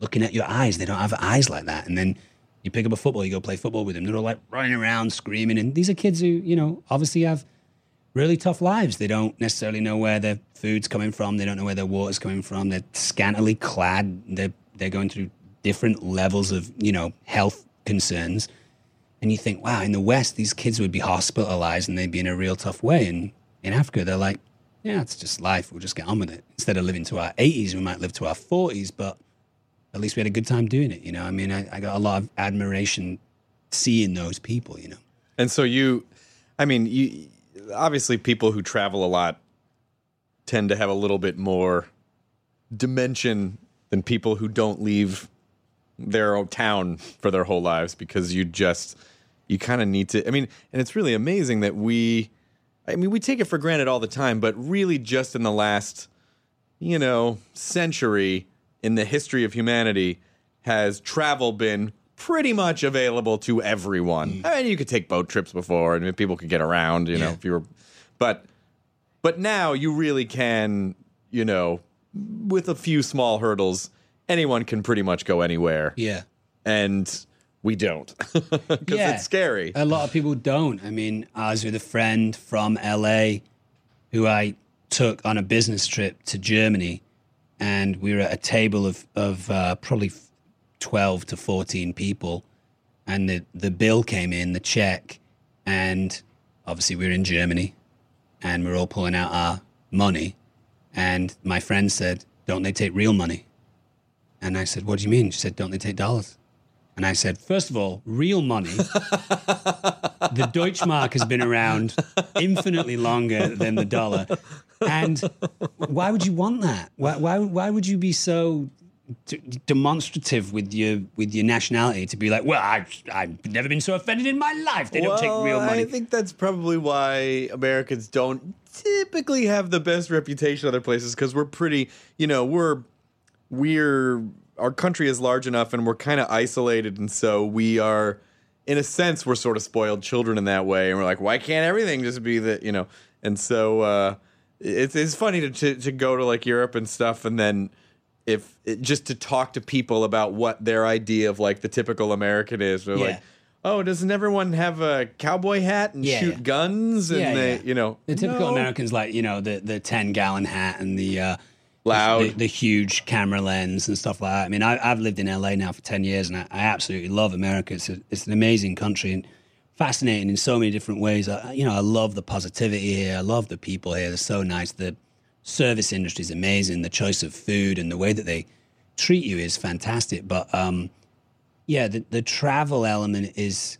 Looking at your eyes, they don't have eyes like that. And then you pick up a football, you go play football with them. They're all like running around screaming. And these are kids who, you know, obviously have really tough lives. They don't necessarily know where their food's coming from. They don't know where their water's coming from. They're scantily clad. They're, they're going through different levels of, you know, health concerns. And you think, wow, in the West, these kids would be hospitalized and they'd be in a real tough way. And in Africa, they're like, yeah, it's just life. We'll just get on with it. Instead of living to our eighties, we might live to our forties, but at least we had a good time doing it. You know, I mean, I, I got a lot of admiration seeing those people, you know. And so you, I mean, you obviously people who travel a lot tend to have a little bit more dimension than people who don't leave their own town for their whole lives, because you just... You kind of need to, I mean, and it's really amazing that we, I mean, we take it for granted all the time, but really just in the last, you know, century in the history of humanity has travel been pretty much available to everyone. Mm. I mean, you could take boat trips before and people could get around, you yeah. know, if you were, but, but now you really can, you know, with a few small hurdles, anyone can pretty much go anywhere. Yeah. And... We don't, because yeah. it's scary. A lot of people don't. I mean, I was with a friend from L A who I took on a business trip to Germany, and we were at a table of, of uh, probably twelve to fourteen people, and the, the bill came in, the check, and obviously we were in Germany, and we were all pulling out our money, and my friend said, don't they take real money? And I said, what do you mean? She said, don't they take dollars? And I said, first of all, real money, the Deutschmark has been around infinitely longer than the dollar. And why would you want that? Why why, why would you be so d- demonstrative with your with your nationality to be like, well, I've, I've never been so offended in my life. They well, don't take real money. I think that's probably why Americans don't typically have the best reputation other places, because we're pretty, you know, we're we're... our country is large enough and we're kind of isolated, and so we are, in a sense, we're sort of spoiled children in that way, and we're like, why can't everything just be the, you know, and so uh, it's it's funny to, to, to go to like Europe and stuff, and then if it, just to talk to people about what their idea of like the typical American is, they're yeah. like, oh, doesn't everyone have a cowboy hat and yeah, shoot yeah. guns? And yeah, they, yeah. you know, the typical no. American's like, you know, the the ten gallon hat and the uh, loud, the, the huge camera lens and stuff like that. I mean, I, I've lived in L A now for ten years, and I, I absolutely love America. It's a, it's an amazing country and fascinating in so many different ways. I, you know, I love the positivity here. I love the people here. They're so nice. The service industry is amazing. The choice of food and the way that they treat you is fantastic. But um. Yeah, the, the travel element is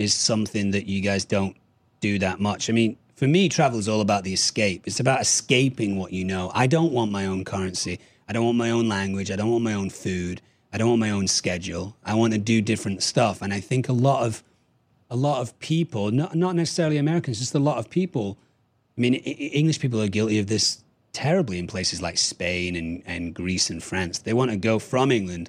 is something that you guys don't do that much. I mean, for me, travel is all about the escape. It's about escaping what you know. I don't want my own currency. I don't want my own language. I don't want my own food. I don't want my own schedule. I want to do different stuff. And I think a lot of a lot of people, not not necessarily Americans, just a lot of people. I mean, I- English people are guilty of this terribly in places like Spain and, and Greece and France. They want to go from England,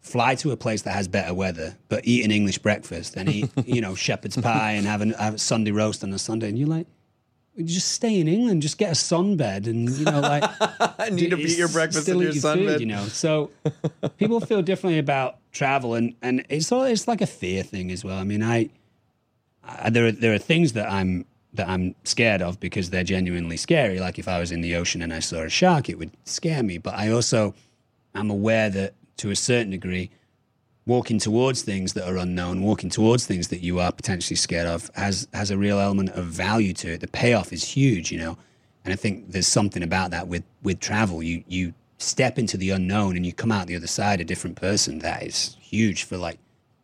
fly to a place that has better weather, but eat an English breakfast and eat, you know, shepherd's pie and have, an, have a Sunday roast on a Sunday. And you're like, just stay in England, just get a sunbed and, you know, like... I need to beat your breakfast in your, your sunbed. Food, you know, so people feel differently about travel, and, and it's all, it's like a fear thing as well. I mean, I, I there are, there are things that I'm that I'm scared of because they're genuinely scary. Like if I was in the ocean and I saw a shark, it would scare me. But I also, I'm aware that to a certain degree, walking towards things that are unknown, walking towards things that you are potentially scared of has has a real element of value to it. The payoff is huge, you know? And I think there's something about that with, with travel. You you step into the unknown and you come out the other side a different person. That is huge for like,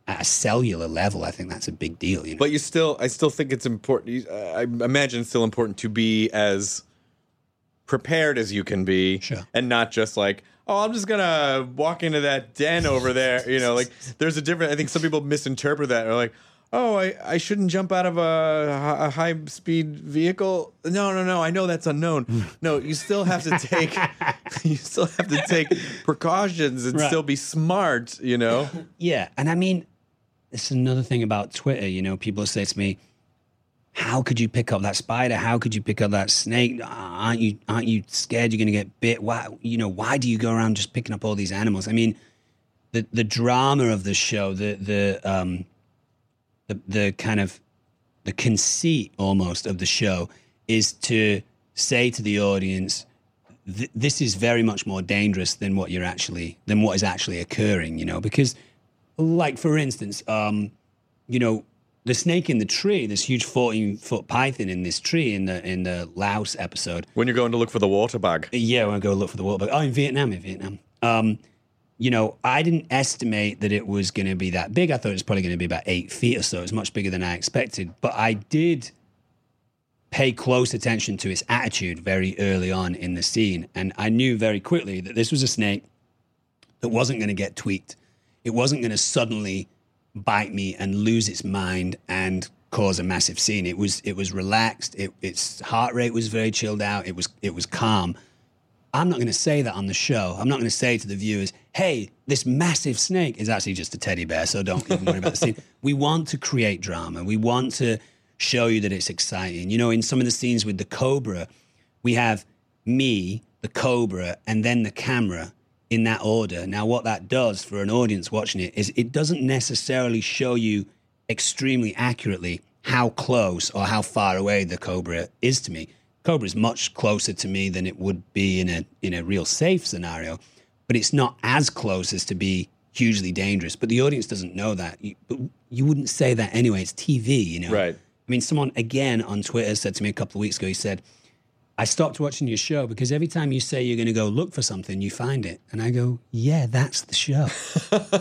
at a cellular level, I think that's a big deal. You know? But you still, I still think it's important, I imagine it's still important to be as prepared as you can be. Sure. And not just like, oh, I'm just going to walk into that den over there. You know, like there's a different, I think some people misinterpret that. They're like, oh, I, I shouldn't jump out of a, a high-speed vehicle. No, no, no, I know that's unknown. No, you still have to take, you still have to take precautions and right. still be smart, you know? Yeah, and I mean, it's another thing about Twitter, you know, people say to me, how could you pick up that spider? How could you pick up that snake? Aren't you aren't you scared you're going to get bit? Why, you know, why do you go around just picking up all these animals? I mean, the the drama of the show, the the um, the the kind of the conceit almost of the show is to say to the audience, th- this is very much more dangerous than what you're actually than what is actually occurring. You know, because like for instance, um, you know. The snake in the tree, this huge fourteen-foot python in this tree in the in the Laos episode. When you're going to look for the water bag. Yeah, when I go look for the water bag. Oh, in Vietnam, in Vietnam. Um, you know, I didn't estimate that it was going to be that big. I thought it was probably going to be about eight feet or so. It was much bigger than I expected. But I did pay close attention to its attitude very early on in the scene. And I knew very quickly that this was a snake that wasn't going to get tweaked. It wasn't going to suddenly bite me and lose its mind and cause a massive scene. It was it was relaxed. It, its heart rate was very chilled out. It was it was calm. I'm not going to say that on the show. I'm not going to say to the viewers, hey, this massive snake is actually just a teddy bear, so don't even worry about the scene. We want to create drama. We want to show you that it's exciting. You know, in some of the scenes with the cobra, we have me, the cobra, and then the camera in that order. Now, what that does for an audience watching it is it doesn't necessarily show you extremely accurately how close or how far away the cobra is to me. Cobra is much closer to me than it would be in a in a real safe scenario, but it's not as close as to be hugely dangerous. But the audience doesn't know that. You, but you wouldn't say that anyway. It's T V, you know? Right. I mean, someone, again, on Twitter said to me a couple of weeks ago, he said, I stopped watching your show because every time you say you're going to go look for something, you find it. And I go, yeah, that's the show.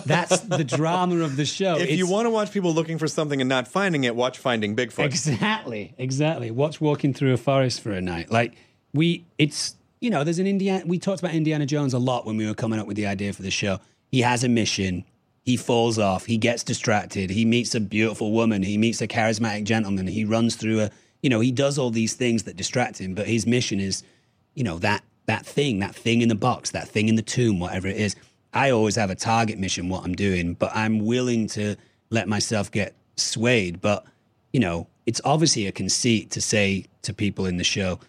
That's the drama of the show. If it's, you want to watch people looking for something and not finding it, watch Finding Bigfoot. Exactly, exactly. Watch Walking Through a Forest for a Night. Like, we, it's, you know, there's an Indiana, we talked about Indiana Jones a lot when we were coming up with the idea for the show. He has a mission. He falls off. He gets distracted. He meets a beautiful woman. He meets a charismatic gentleman. He runs through a, you know, he does all these things that distract him, but his mission is, you know, that that thing, that thing in the box, that thing in the tomb, whatever it is. I always have a target mission, what I'm doing, but I'm willing to let myself get swayed. But, you know, it's obviously a conceit to say to people in the show,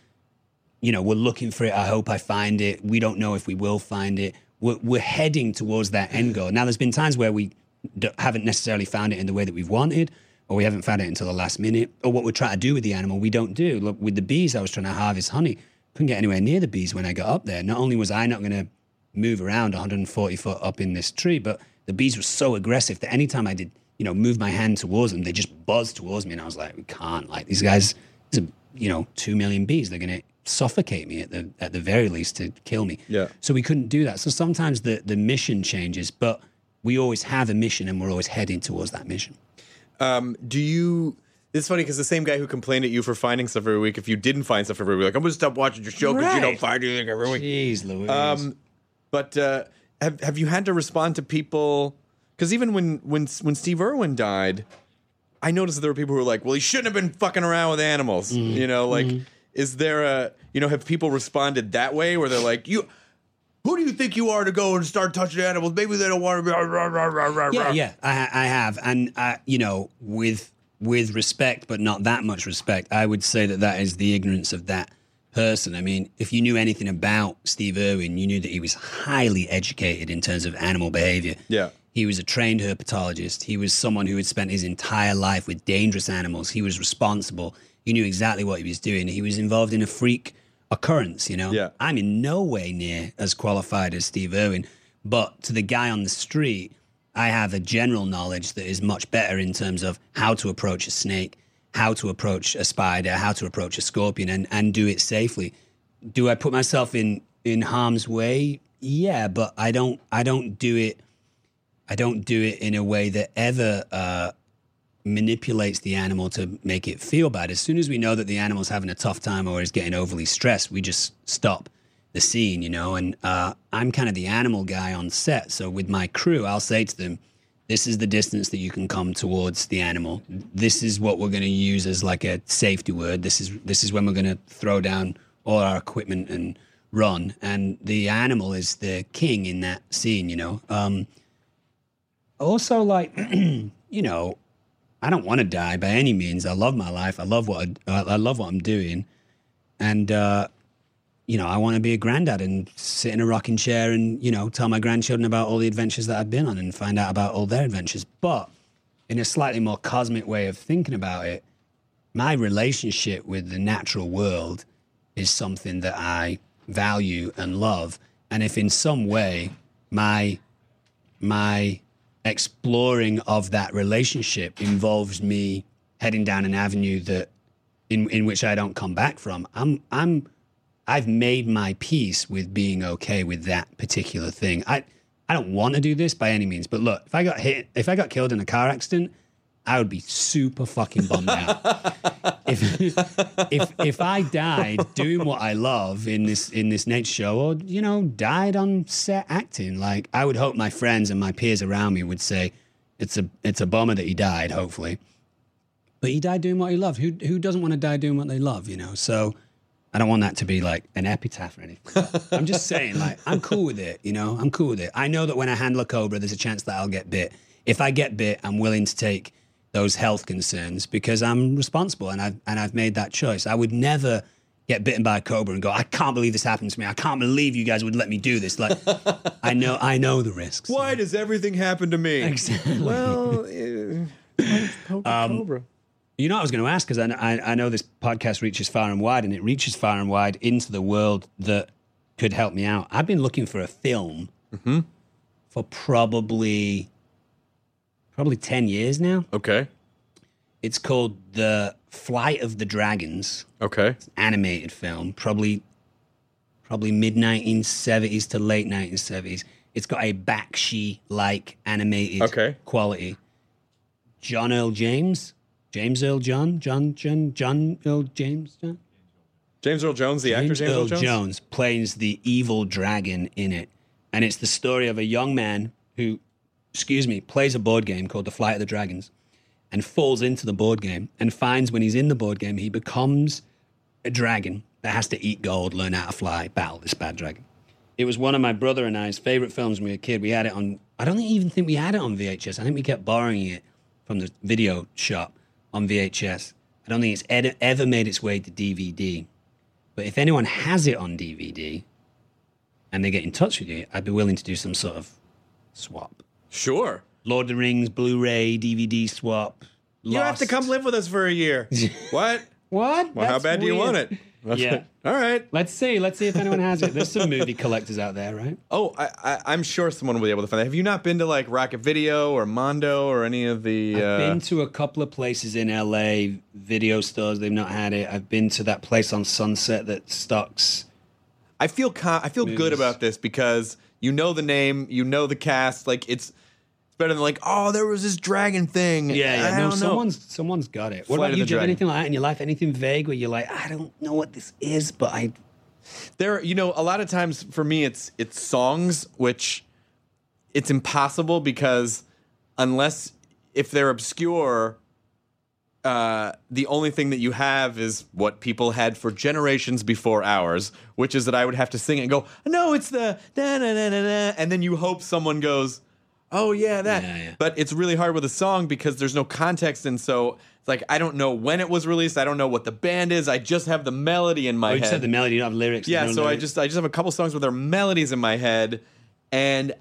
you know, we're looking for it. I hope I find it. We don't know if we will find it. We're, we're heading towards that end goal. Now, there's been times where we d- haven't necessarily found it in the way that we've wanted, or we haven't found it until the last minute, or what we're trying to do with the animal, we don't do. Look, with the bees, I was trying to harvest honey. Couldn't get anywhere near the bees when I got up there. Not only was I not going to move around one hundred forty foot up in this tree, but the bees were so aggressive that anytime I did, you know, move my hand towards them, they just buzzed towards me. And I was like, we can't. Like, these guys, these are, you know, two million bees. They're going to suffocate me at the at the very least, to kill me. Yeah. So we couldn't do that. So sometimes the, the mission changes, but we always have a mission and we're always heading towards that mission. Um, do you... It's funny because the same guy who complained at you for finding stuff every week, if you didn't find stuff every week, like, I'm going to stop watching your show because right. you don't find anything every week. Jeez, Louise. Um, but uh, have have you had to respond to people? Because even when, when, when Steve Irwin died, I noticed that there were people who were like, well, he shouldn't have been fucking around with animals. Mm. You know, like, mm. is there a, you know, have people responded that way where they're like, you... Who do you think you are to go and start touching animals? Maybe they don't want to be... Yeah, yeah, I, I have. And, uh, you know, with with respect, but not that much respect, I would say that that is the ignorance of that person. I mean, if you knew anything about Steve Irwin, you knew that he was highly educated in terms of animal behavior. Yeah. He was a trained herpetologist. He was someone who had spent his entire life with dangerous animals. He was responsible. He knew exactly what he was doing. He was involved in a freak... occurrence, you know? Yeah. I'm in no way near as qualified as Steve Irwin, but to the guy on the street, I have a general knowledge that is much better in terms of how to approach a snake, how to approach a spider, how to approach a scorpion, and, and do it safely. Do I put myself in, in harm's way? Yeah, but I don't I don't do it I don't do it in a way that ever uh, manipulates the animal to make it feel bad. As soon as we know that the animal's having a tough time or is getting overly stressed, we just stop the scene, you know? And uh, I'm kind of the animal guy on set. So with my crew, I'll say to them, this is the distance that you can come towards the animal. This is what we're going to use as like a safety word. This is, this is when we're going to throw down all our equipment and run. And the animal is the king in that scene, you know? Um, also, like, you know, I don't want to die by any means. I love my life. I love what I, I love what I'm doing, and uh, you know, I want to be a granddad and sit in a rocking chair and, you know, tell my grandchildren about all the adventures that I've been on and find out about all their adventures. But in a slightly more cosmic way of thinking about it, my relationship with the natural world is something that I value and love. And if in some way my my exploring of that relationship involves me heading down an avenue that in in which I don't come back from, I'm I'm I've made my peace with being okay with that particular thing. I I don't want to do this by any means, but look, if I got hit, if I got killed in a car accident, I would be super fucking bummed out. if if if I died doing what I love in this in this next show, or, you know, died on set acting, like, I would hope my friends and my peers around me would say, it's a it's a bummer that he died, hopefully. But he died doing what he loved. Who who doesn't want to die doing what they love, you know? So I don't want that to be like an epitaph or anything. I'm just saying, like, I'm cool with it, you know? I'm cool with it. I know that when I handle a cobra, there's a chance that I'll get bit. If I get bit, I'm willing to take those health concerns because I'm responsible and I've, and I've made that choice. I would never get bitten by a cobra and go, I can't believe this happened to me. I can't believe you guys would let me do this. Like, I know I know the risks. Why so. does everything happen to me? Exactly. Well, uh, poke a um, cobra. You know what I was going to ask, because I, I, I know this podcast reaches far and wide, and it reaches far and wide into the world that could help me out. I've been looking for a film mm-hmm. for probably... Probably ten years now. Okay. It's called The Flight of the Dragons. Okay. It's an animated film, probably probably mid nineteen seventies to late nineteen seventies. It's got a Bakshi-like animated okay. quality. John Earl James? James Earl John? John, John, John Earl James? John? James Earl Jones, the James actor James Earl, Earl Jones? Jones plays the evil dragon in it. And it's the story of a young man who... excuse me, plays a board game called The Flight of the Dragons and falls into the board game and finds when he's in the board game, he becomes a dragon that has to eat gold, learn how to fly, battle this bad dragon. It was one of my brother and I's favorite films when we were a kid. We had it on, I don't even think we had it on V H S. I think we kept borrowing it from the video shop on V H S. I don't think it's ed- ever made its way to D V D. But if anyone has it on D V D and they get in touch with you, I'd be willing to do some sort of swap. Sure. Lord of the Rings, Blu-ray, D V D swap. Lost. You have to come live with us for a year. What? What? Well, that's how bad weird. Do you want it? That's yeah. It. All right. Let's see. Let's see if anyone has it. There's some movie collectors out there, right? Oh, I, I, I'm sure someone will be able to find it. Have you not been to like Rocket Video or Mondo or any of the... I've uh... been to a couple of places in L A, video stores. They've not had it. I've been to that place on Sunset that stocks... I feel com- I feel movies. Good about this because you know the name, you know the cast. Like, it's... better than like, oh, there was this dragon thing. Yeah, yeah. I no, don't someone's know. Someone's got it. What Flight about you? Do you have anything like that in your life? Anything vague where you're like, I don't know what this is, but I. There, you know, a lot of times for me, it's it's songs, which it's impossible because unless if they're obscure, uh, the only thing that you have is what people had for generations before ours, which is that I would have to sing it and go, no, it's the da da da da da, and then you hope someone goes. Oh, yeah, that. Yeah, yeah. But it's really hard with a song because there's no context. And so it's like, I don't know when it was released. I don't know what the band is. I just have the melody in my oh, head. You just have the melody, you don't have lyrics. Yeah, so lyrics. I just I just have a couple songs with their melodies in my head. And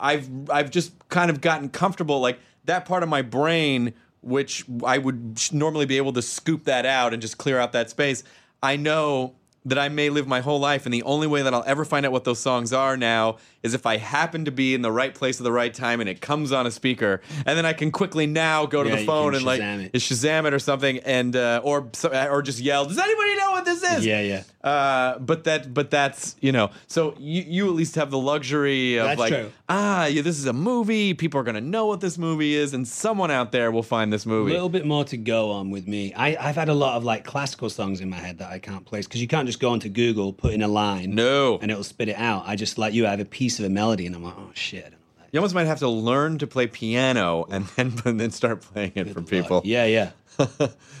I've I've just kind of gotten comfortable. Like that part of my brain, which I would normally be able to scoop that out and just clear out that space. I know that I may live my whole life, and the only way that I'll ever find out what those songs are now is if I happen to be in the right place at the right time and it comes on a speaker, and then I can quickly now go to yeah, the phone and like it. Shazam it or something, and uh, or or just yell, does anybody know what this is? Yeah, yeah. Uh, but that, but that's you know, so you, you at least have the luxury of that's like, true. ah, yeah, this is a movie. People are gonna know what this movie is, and someone out there will find this movie. A little bit more to go on with me. I, I've had a lot of like classical songs in my head that I can't place because you can't just go onto Google, put in a line, no, and it'll spit it out. I just, like you, I have a piece of a melody, and I'm like, oh shit. I don't know that. You almost might have to learn to play piano and then and then start playing it Good for luck. People. Yeah, yeah.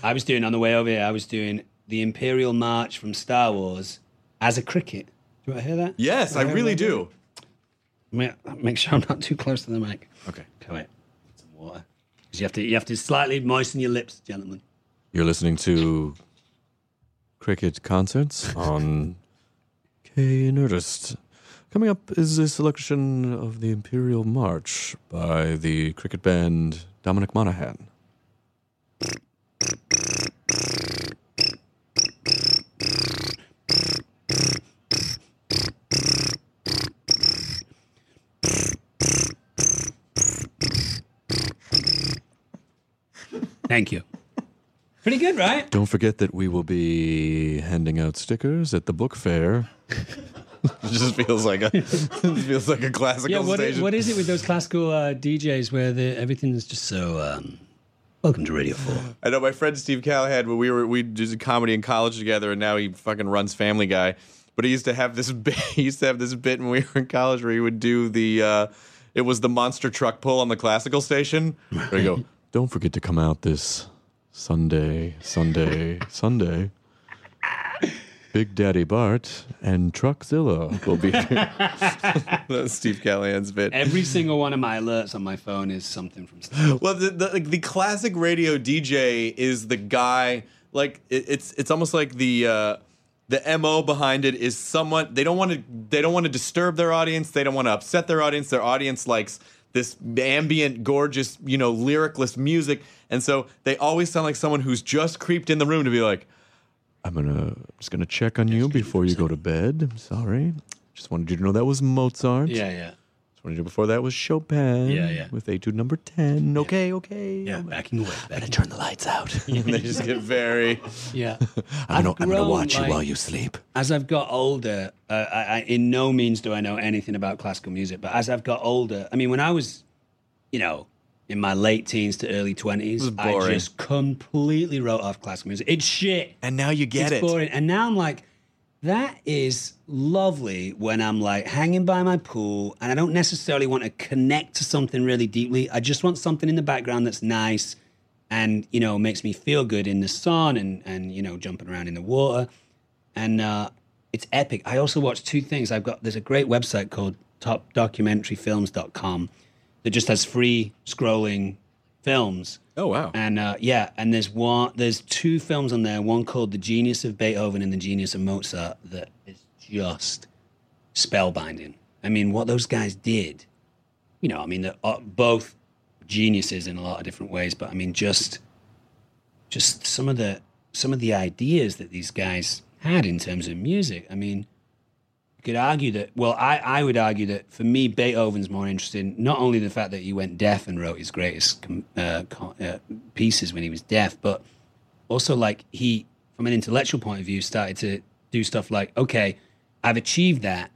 I was doing on the way over here. I was doing the Imperial March from Star Wars as a cricket. Do you want to hear that? Yes, I, I really do. Make, make sure I'm not too close to the mic. Okay, come here. Get some water. Because you have to, you have to slightly moisten your lips, gentlemen. You're listening to Cricket Concerts on K Nerdist. Coming up is a selection of the Imperial March by the cricket band Dominic Monaghan. Thank you. Pretty good, right? Don't forget that we will be handing out stickers at the book fair. It just feels like a feels like a classical yeah, what station. Is, what is it with those classical uh, D Js where everything is just so? Um, welcome to Radio Four. I know my friend Steve Callahan. When we were we did comedy in college together, and now he fucking runs Family Guy. But he used to have this bit, he used to have this bit when we were in college where he would do the. Uh, it was the monster truck pull on the classical station. There you go. Don't forget to come out this Sunday, Sunday, Sunday. Big Daddy Bart and Truckzilla will be here. That's Steve Callahan's bit. Every single one of my alerts on my phone is something from Steve. Well, the, the, like, the classic radio D J is the guy, like, it, it's it's almost like the uh, the M O behind it is someone, they don't want to they don't want to disturb their audience, they don't want to upset their audience, their audience likes this ambient, gorgeous, you know, lyricless music. And so they always sound like someone who's just creeped in the room to be like, I'm gonna just gonna check on you before you go to bed. I'm sorry. Just wanted you to know that was Mozart. Yeah, yeah. Just wanted you to know before that was Chopin. Yeah, yeah. With Etude Number ten. Yeah. Okay, okay. Yeah, I'm backing away. I'm gonna turn the lights out. And they just get very... Yeah. I'm, gonna, I'm gonna watch like, you while you sleep. As I've got older, uh, I, I, in no means do I know anything about classical music, but as I've got older, I mean, when I was, you know... in my late teens to early twenties, I just completely wrote off classical music. It's shit. And now you get it. It's boring. And now I'm like, that is lovely when I'm like hanging by my pool and I don't necessarily want to connect to something really deeply. I just want something in the background that's nice and, you know, makes me feel good in the sun and, and you know, jumping around in the water. And uh, it's epic. I also watched two things. I've got, there's a great website called top documentary films dot com that just has free scrolling films. Oh, wow. And uh, yeah, and there's one, there's two films on there, one called The Genius of Beethoven and The Genius of Mozart, that is just spellbinding. I mean, what those guys did, you know, I mean, they're both geniuses in a lot of different ways, but I mean, just just some of the some of the ideas that these guys had in terms of music. I mean, you could argue that, well, I, I would argue that for me, Beethoven's more interesting, not only the fact that he went deaf and wrote his greatest uh, pieces when he was deaf, but also like he, from an intellectual point of view, started to do stuff like, okay, I've achieved that.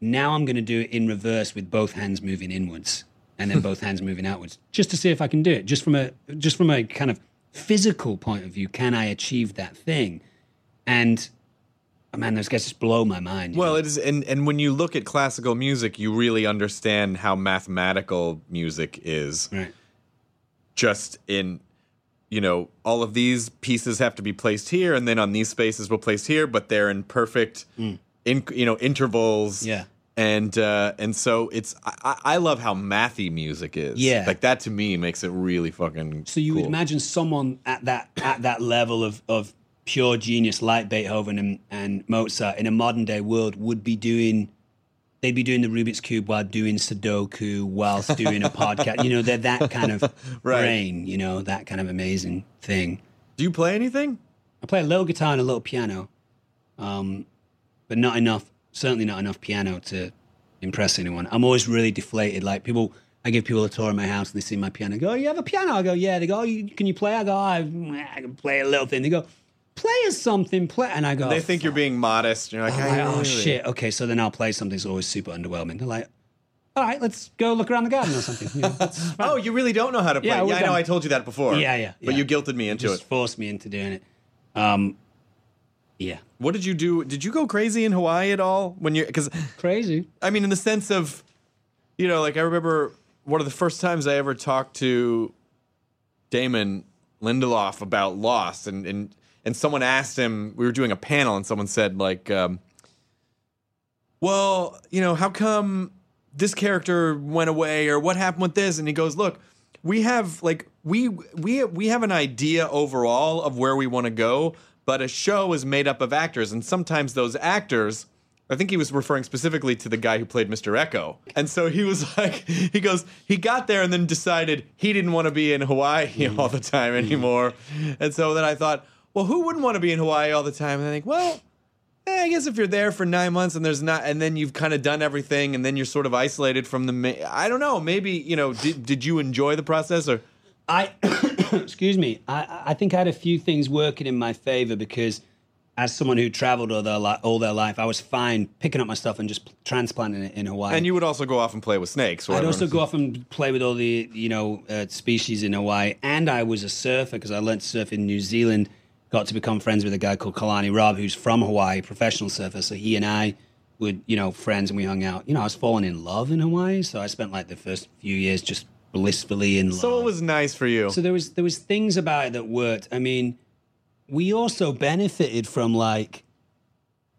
Now I'm going to do it in reverse with both hands moving inwards and then both hands moving outwards, just to see if I can do it. Just from a just from a kind of physical point of view, can I achieve that thing? And oh man, those guys just blow my mind. Well, know? it is, and and when you look at classical music, you really understand how mathematical music is. Right. Just in, you know, all of these pieces have to be placed here, and then on these spaces we're placed here, but they're in perfect. Mm. In, you know, intervals, yeah, and uh, and so it's I, I love how mathy music is, yeah, like that to me makes it really fucking. So you cool. would imagine someone at that at that level of, of pure genius like Beethoven and, and Mozart in a modern day world would be doing, they'd be doing the Rubik's Cube while doing Sudoku whilst doing a podcast. You know, they're that kind of right. brain. You know, that kind of amazing thing. Do you play anything? I play a little guitar and a little piano. Um, But not enough, certainly not enough piano to impress anyone. I'm always really deflated. Like people, I give people a tour of my house and they see my piano. I go, oh, you have a piano? I go, yeah. They go, oh, you, can you play? I go, oh, I can play a little thing. They go, play us something, play. And I go, and they think fuck. You're being modest. You're like, oh, like, oh shit. Okay, so then I'll play something that's always super underwhelming. They're like, all right, let's go look around the garden or something. You know, oh, you really don't know how to play? Yeah, yeah I know. Done. I told you that before. Yeah, yeah. But yeah. you guilted me into it. Just forced me into doing it. Um, Yeah. What did you do? Did you go crazy in Hawaii at all? When you because crazy. I mean, in the sense of, you know, like I remember one of the first times I ever talked to Damon Lindelof about Lost, and and, and someone asked him. We were doing a panel, and someone said like, um, "Well, you know, how come this character went away, or what happened with this?" And he goes, "Look, we have like we we we have an idea overall of where we want to go." But a show is made up of actors, and sometimes those actors, I think he was referring specifically to the guy who played Mister Echo. And so he was like, he goes, he got there and then decided he didn't want to be in Hawaii mm. all the time anymore. Mm. And so then I thought, well, who wouldn't want to be in Hawaii all the time? And I think, well, eh, I guess if you're there for nine months and there's not, and then you've kind of done everything, and then you're sort of isolated from the, ma- I don't know, maybe, you know, did, did you enjoy the process or? I, excuse me, I, I think I had a few things working in my favor because as someone who traveled all their, li- all their life, I was fine picking up my stuff and just transplanting it in Hawaii. And you would also go off and play with snakes. I'd also go off and play with all the, you know, uh, species in Hawaii. And I was a surfer because I learned to surf in New Zealand, got to become friends with a guy called Kalani Robb, who's from Hawaii, professional surfer. So he and I would, you know, friends and we hung out. You know, I was falling in love in Hawaii. So I spent like the first few years just blissfully in love. So it was nice for you. So there was there was things about it that worked. I mean, we also benefited from like,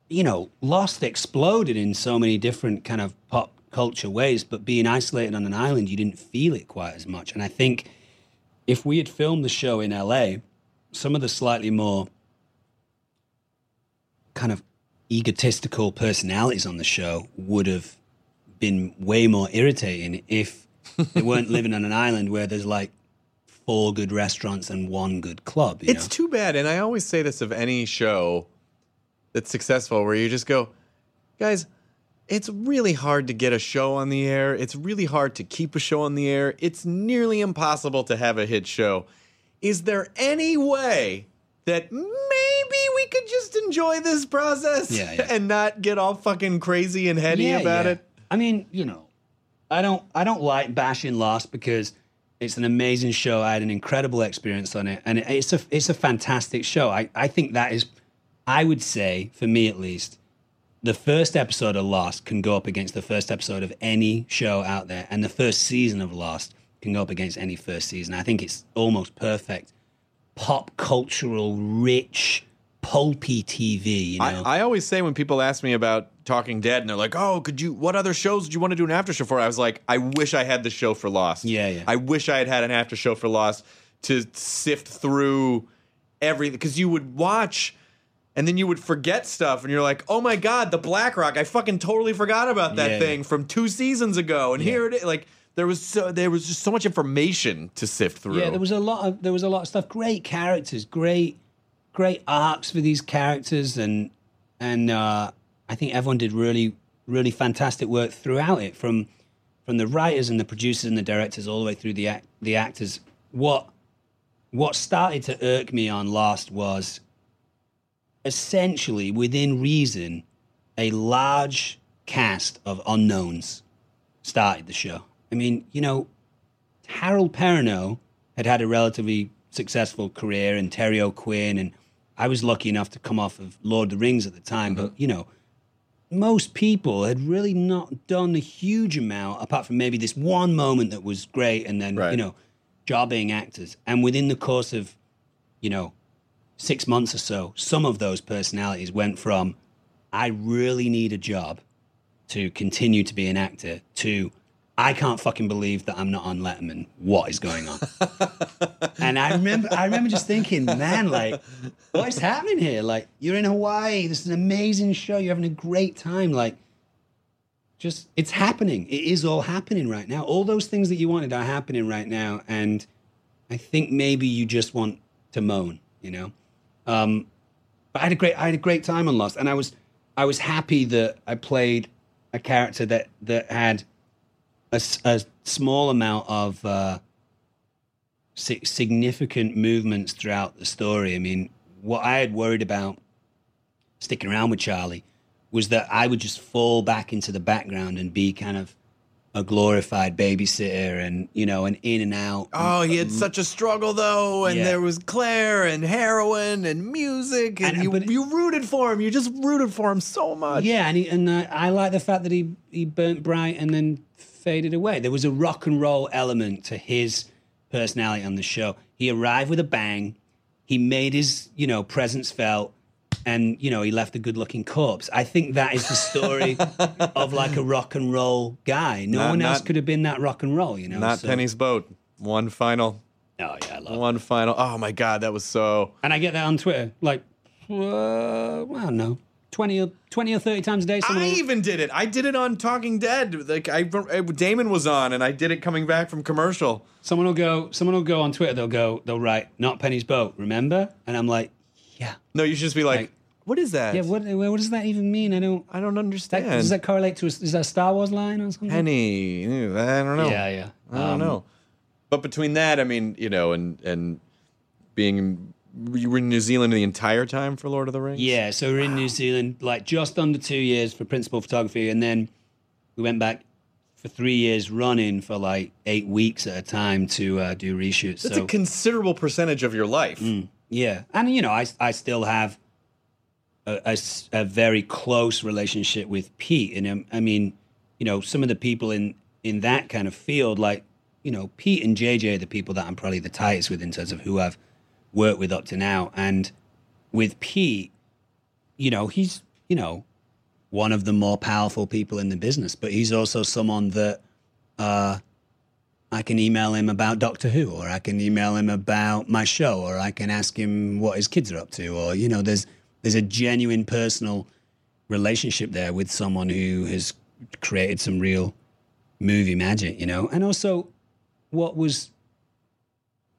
you know, Lost exploded in so many different kind of pop culture ways, but being isolated on an island, you didn't feel it quite as much. And I think if we had filmed the show in L A, some of the slightly more kind of egotistical personalities on the show would have been way more irritating if they weren't living on an island where there's like four good restaurants and one good club. You it's know? Too bad. And I always say this of any show that's successful where you just go, guys, it's really hard to get a show on the air. It's really hard to keep a show on the air. It's nearly impossible to have a hit show. Is there any way that maybe we could just enjoy this process yeah, yeah. and not get all fucking crazy and heady yeah, about yeah. it? I mean, you know. I don't I don't like bashing Lost because it's an amazing show. I had an incredible experience on it. And it, it's a it's a fantastic show. I, I think that is, I would say, for me at least, the first episode of Lost can go up against the first episode of any show out there. And the first season of Lost can go up against any first season. I think it's almost perfect. Pop cultural, rich, pulpy T V. You know? I, I always say when people ask me about Talking Dead and they're like, oh, could you, what other shows did you want to do an after show for? I was like, I wish I had the show for Lost. Yeah, yeah. I wish I had had an after show for Lost to sift through everything, because you would watch and then you would forget stuff and you're like, oh my God, the Black Rock. I fucking totally forgot about that yeah, thing yeah. from two seasons ago. And yeah. here it is. Like, There was so, there was just so much information to sift through. Yeah, there was a lot of there was a lot of stuff. Great characters, great great arcs for these characters, and and uh, I think everyone did really really fantastic work throughout it, from from the writers and the producers and the directors all the way through the act, the actors. What what started to irk me on Lost was essentially, within reason, a large cast of unknowns started the show. I mean, you know, Harold Perrineau had had a relatively successful career, and Terry O'Quinn, and I was lucky enough to come off of Lord of the Rings at the time, mm-hmm. but, you know, most people had really not done a huge amount, apart from maybe this one moment that was great, and then, right. you know, job being actors. And within the course of, you know, six months or so, some of those personalities went from, I really need a job, to continue to be an actor, to... I can't fucking believe that I'm not on Letterman. What is going on? And I remember I remember just thinking, man, like, what is happening here? Like, you're in Hawaii. This is an amazing show. You're having a great time. Like, just, it's happening. It is all happening right now. All those things that you wanted are happening right now. And I think maybe you just want to moan, you know? Um, but I had a great I had a great time on Lost. And I was I was happy that I played a character that, that had... A, a small amount of uh, si- significant movements throughout the story. I mean, what I had worried about sticking around with Charlie was that I would just fall back into the background and be kind of a glorified babysitter and, you know, an in and out. Oh, and, he had um, such a struggle, though. And yeah. there was Claire and heroin and music. And, and you, it, you rooted for him. You just rooted for him so much. Yeah, and, he, and uh, I like the fact that he, he burnt bright and then... faded away. There was a rock and roll element to his personality on the show. He arrived with a bang. He made his, you know, presence felt, and, you know, he left a good-looking corpse. I think that is the story of, like, a rock and roll guy. No not, one else not, could have been that rock and roll, you know? Not so. Penny's Boat. One final. Oh, yeah, I love One that. final. Oh, my God, that was so... And I get that on Twitter. Like, uh, well, no. twenty or, twenty or thirty times a day. Someone... I even did it. I did it on Talking Dead. Like I, Damon was on, and I did it coming back from commercial. Someone will go. Someone will go on Twitter. They'll go. They'll write, "Not Penny's Boat." Remember? And I'm like, yeah. No, you should just be like, like what is that? Yeah. What? What does that even mean? I don't. I don't understand. That, does that correlate to? A, is that a Star Wars line or something? Penny. I don't know. Yeah, yeah. I don't um, know. But between that, I mean, you know, and and being. You were in New Zealand the entire time for Lord of the Rings? Yeah, so we were in wow. New Zealand, like, just under two years for principal photography, and then we went back for three years running for, like, eight weeks at a time to uh, do reshoots. That's so, a considerable percentage of your life. Mm, yeah, and, you know, I, I still have a, a, a very close relationship with Pete, and, um, I mean, you know, some of the people in, in that kind of field, like, you know, Pete and J J are the people that I'm probably the tightest with in terms of who I've worked with up to now. And with Pete, you know, he's, you know, one of the more powerful people in the business, but he's also someone that uh, I can email him about Doctor Who, or I can email him about my show, or I can ask him what his kids are up to, or, you know, there's there's a genuine personal relationship there with someone who has created some real movie magic, you know. And also what was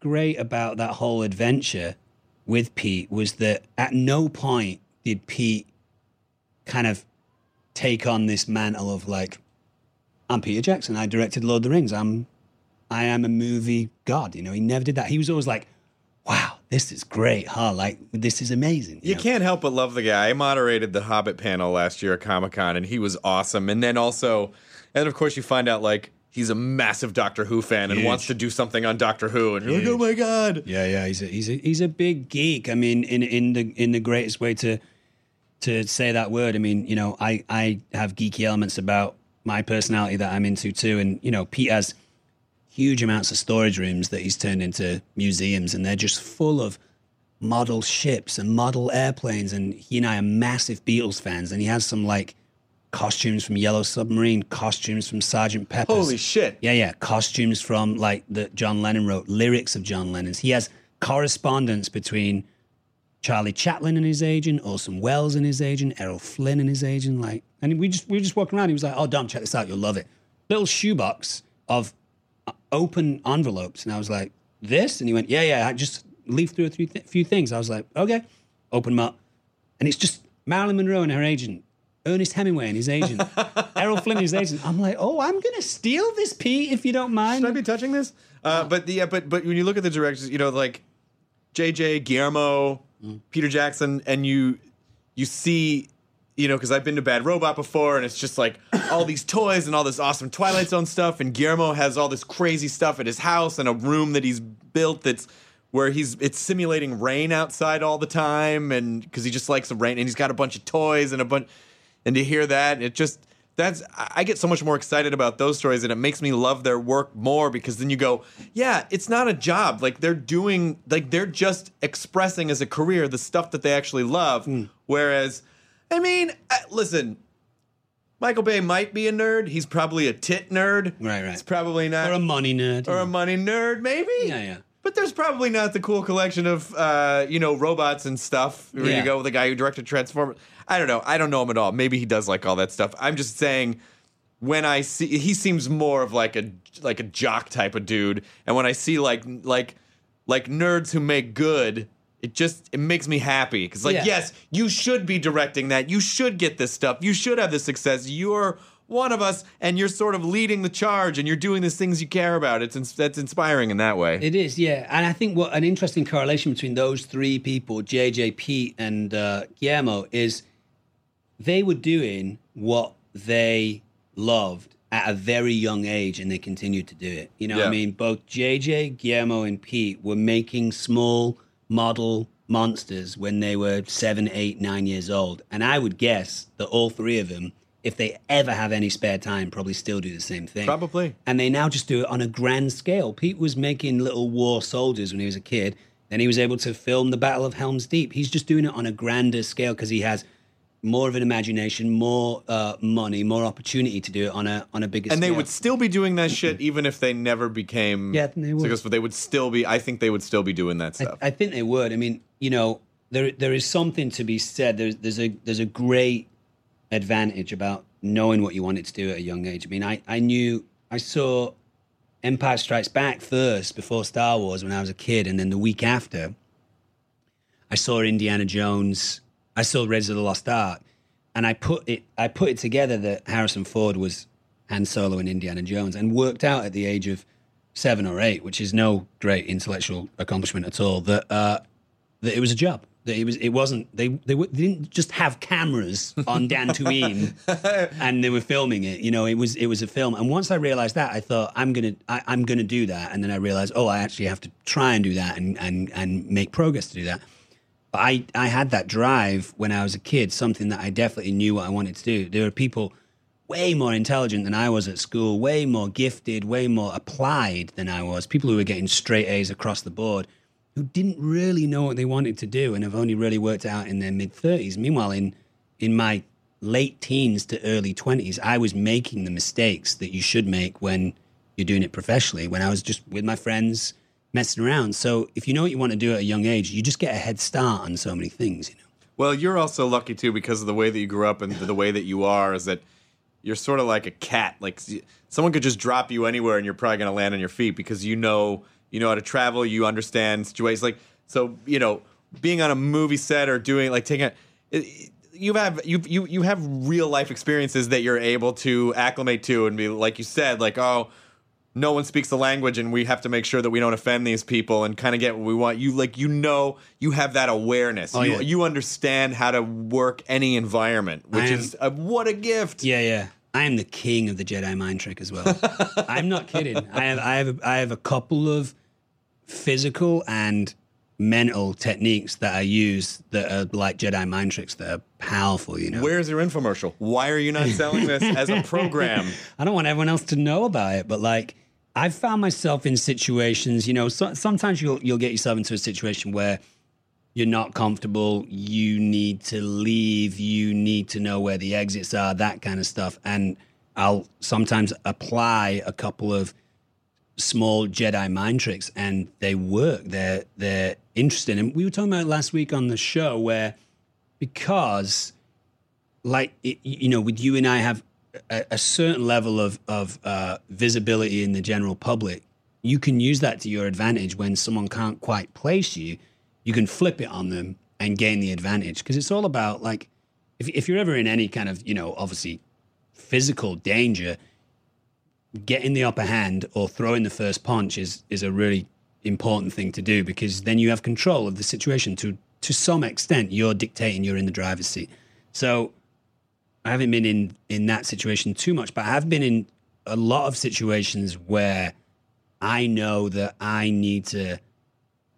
great about that whole adventure with Pete was that at no point did Pete kind of take on this mantle of, like, I'm Peter Jackson, I directed Lord of the Rings, I'm I am a movie god, you know. He never did that. He was always like, wow, this is great, huh? Like, this is amazing. You, you know? Can't help but love the guy. I moderated the Hobbit panel last year at Comic-Con, and he was awesome. And then also, and of course you find out, like, he's a massive Doctor Who fan and Huge. wants to do something on Doctor Who. And you're like, oh my God. Yeah, yeah. He's a, he's a, he's a big geek. I mean, in, in the in the greatest way to to say that word. I mean, you know, I, I have geeky elements about my personality that I'm into too. And, you know, Pete has huge amounts of storage rooms that he's turned into museums, and they're just full of model ships and model airplanes, and he and I are massive Beatles fans, and he has some like costumes from Yellow Submarine, costumes from Sergeant Pepper's. Holy shit. Yeah, yeah. Costumes from like that John Lennon wrote, lyrics of John Lennon's. He has correspondence between Charlie Chaplin and his agent, Orson Welles and his agent, Errol Flynn and his agent, like, and we just we were just walking around. He was like, "Oh, Dom, check this out, you'll love it." Little shoebox of open envelopes, and I was like, "This?" And he went, "Yeah, yeah." I just leafed through a few, th- few things. I was like, "Okay," open them up, and it's just Marilyn Monroe and her agent, Ernest Hemingway and his agent, Errol Flynn and his agent. I'm like, "Oh, I'm gonna steal this, Pete, if you don't mind." Should I be touching this? Uh, but the uh, but but when you look at the directors, you know, like J J, Guillermo, Peter Jackson, and you you see, you know, because I've been to Bad Robot before, and it's just like all these toys and all this awesome Twilight Zone stuff, and Guillermo has all this crazy stuff at his house and a room that he's built that's where he's it's simulating rain outside all the time, and because he just likes the rain, and he's got a bunch of toys and a bunch, and to hear that, it just that's I get so much more excited about those stories, and it makes me love their work more, because then you go, yeah, it's not a job. Like they're doing, like they're just expressing as a career the stuff that they actually love. Mm. Whereas, I mean, listen, Michael Bay might be a nerd. He's probably a tit nerd. Right, right. It's probably not. Or a money nerd. Or a money nerd, maybe. Yeah, yeah. But there's probably not the cool collection of, uh, you know, robots and stuff. Where yeah. you go with the guy who directed Transformers. I don't know. I don't know him at all. Maybe he does like all that stuff. I'm just saying, when I see, he seems more of like a like a jock type of dude. And when I see like like like nerds who make good, it just it makes me happy. Because like, yeah. yes, you should be directing that. You should get this stuff. You should have this success. You're one of us, and you're sort of leading the charge, and you're doing these things you care about. It's ins- that's inspiring in that way. It is, yeah. And I think what an interesting correlation between those three people, J J, Pete, and uh, Guillermo, is they were doing what they loved at a very young age, and they continued to do it. You know yeah. what I mean? Both J J, Guillermo, and Pete were making small model monsters when they were seven, eight, nine years old. And I would guess that all three of them, if they ever have any spare time, probably still do the same thing. Probably. And they now just do it on a grand scale. Pete was making little war soldiers when he was a kid. Then he was able to film the Battle of Helm's Deep. He's just doing it on a grander scale because he has more of an imagination, more uh, money, more opportunity to do it on a on a bigger and scale. And they would still be doing that shit even if they never became... Yeah, they would. Successful. They would still be... I think they would still be doing that stuff. I, I think they would. I mean, you know, there there is something to be said. There's, there's a There's a great... advantage about knowing what you wanted to do at a young age. I mean, I, I knew, I saw Empire Strikes Back first before Star Wars when I was a kid, and then the week after, I saw Indiana Jones, I saw Raiders of the Lost Ark, and I put it I put it together that Harrison Ford was Han Solo in Indiana Jones, and worked out at the age of seven or eight, which is no great intellectual accomplishment at all, that uh, that it was a job. It was. It wasn't. They. They, were, they didn't just have cameras on Dantooine, and they were filming it. You know, it was. It was a film. And once I realized that, I thought, I'm gonna. I, I'm gonna do that. And then I realized, oh, I actually have to try and do that, and and and make progress to do that. But I, I had that drive when I was a kid. Something that I definitely knew what I wanted to do. There were people way more intelligent than I was at school. Way more gifted. Way more applied than I was. People who were getting straight A's across the board, who didn't really know what they wanted to do and have only really worked out in their mid-thirties. Meanwhile, in in my late teens to early twenties, I was making the mistakes that you should make when you're doing it professionally, when I was just with my friends messing around. So if you know what you want to do at a young age, you just get a head start on so many things, you know. Well, you're also lucky, too, because of the way that you grew up and the way that you are, is that you're sort of like a cat. Like, someone could just drop you anywhere and you're probably going to land on your feet because you know... You know how to travel. You understand situations. Like, so, you know, being on a movie set or doing like taking, a, you have you you you have real life experiences that you're able to acclimate to and be, like you said, like, oh, no one speaks the language and we have to make sure that we don't offend these people and kind of get what we want. You like you know you have that awareness. Oh, you, yeah. you understand how to work any environment, which am, is a, what a gift. Yeah, yeah. I am the king of the Jedi mind trick as well. I'm not kidding. I have I have a, I have a couple of physical and mental techniques that I use that are like Jedi mind tricks that are powerful, you know. Where's your infomercial? Why are you not selling this as a program? I don't want everyone else to know about it, but like I've found myself in situations, you know, so, sometimes you'll you'll get yourself into a situation where you're not comfortable, you need to leave, you need to know where the exits are, that kind of stuff. And I'll sometimes apply a couple of small Jedi mind tricks and they work. They're, they're interesting. And we were talking about last week on the show where, because like, it, you know, with you and I have a, a certain level of, of uh, visibility in the general public, you can use that to your advantage when someone can't quite place you. You can flip it on them and gain the advantage, because it's all about, like, if if you're ever in any kind of, you know, obviously physical danger, getting the upper hand or throwing the first punch is is a really important thing to do, because then you have control of the situation to to some extent. You're dictating, you're in the driver's seat. So I haven't been in, in that situation too much, but I have been in a lot of situations where I know that I need to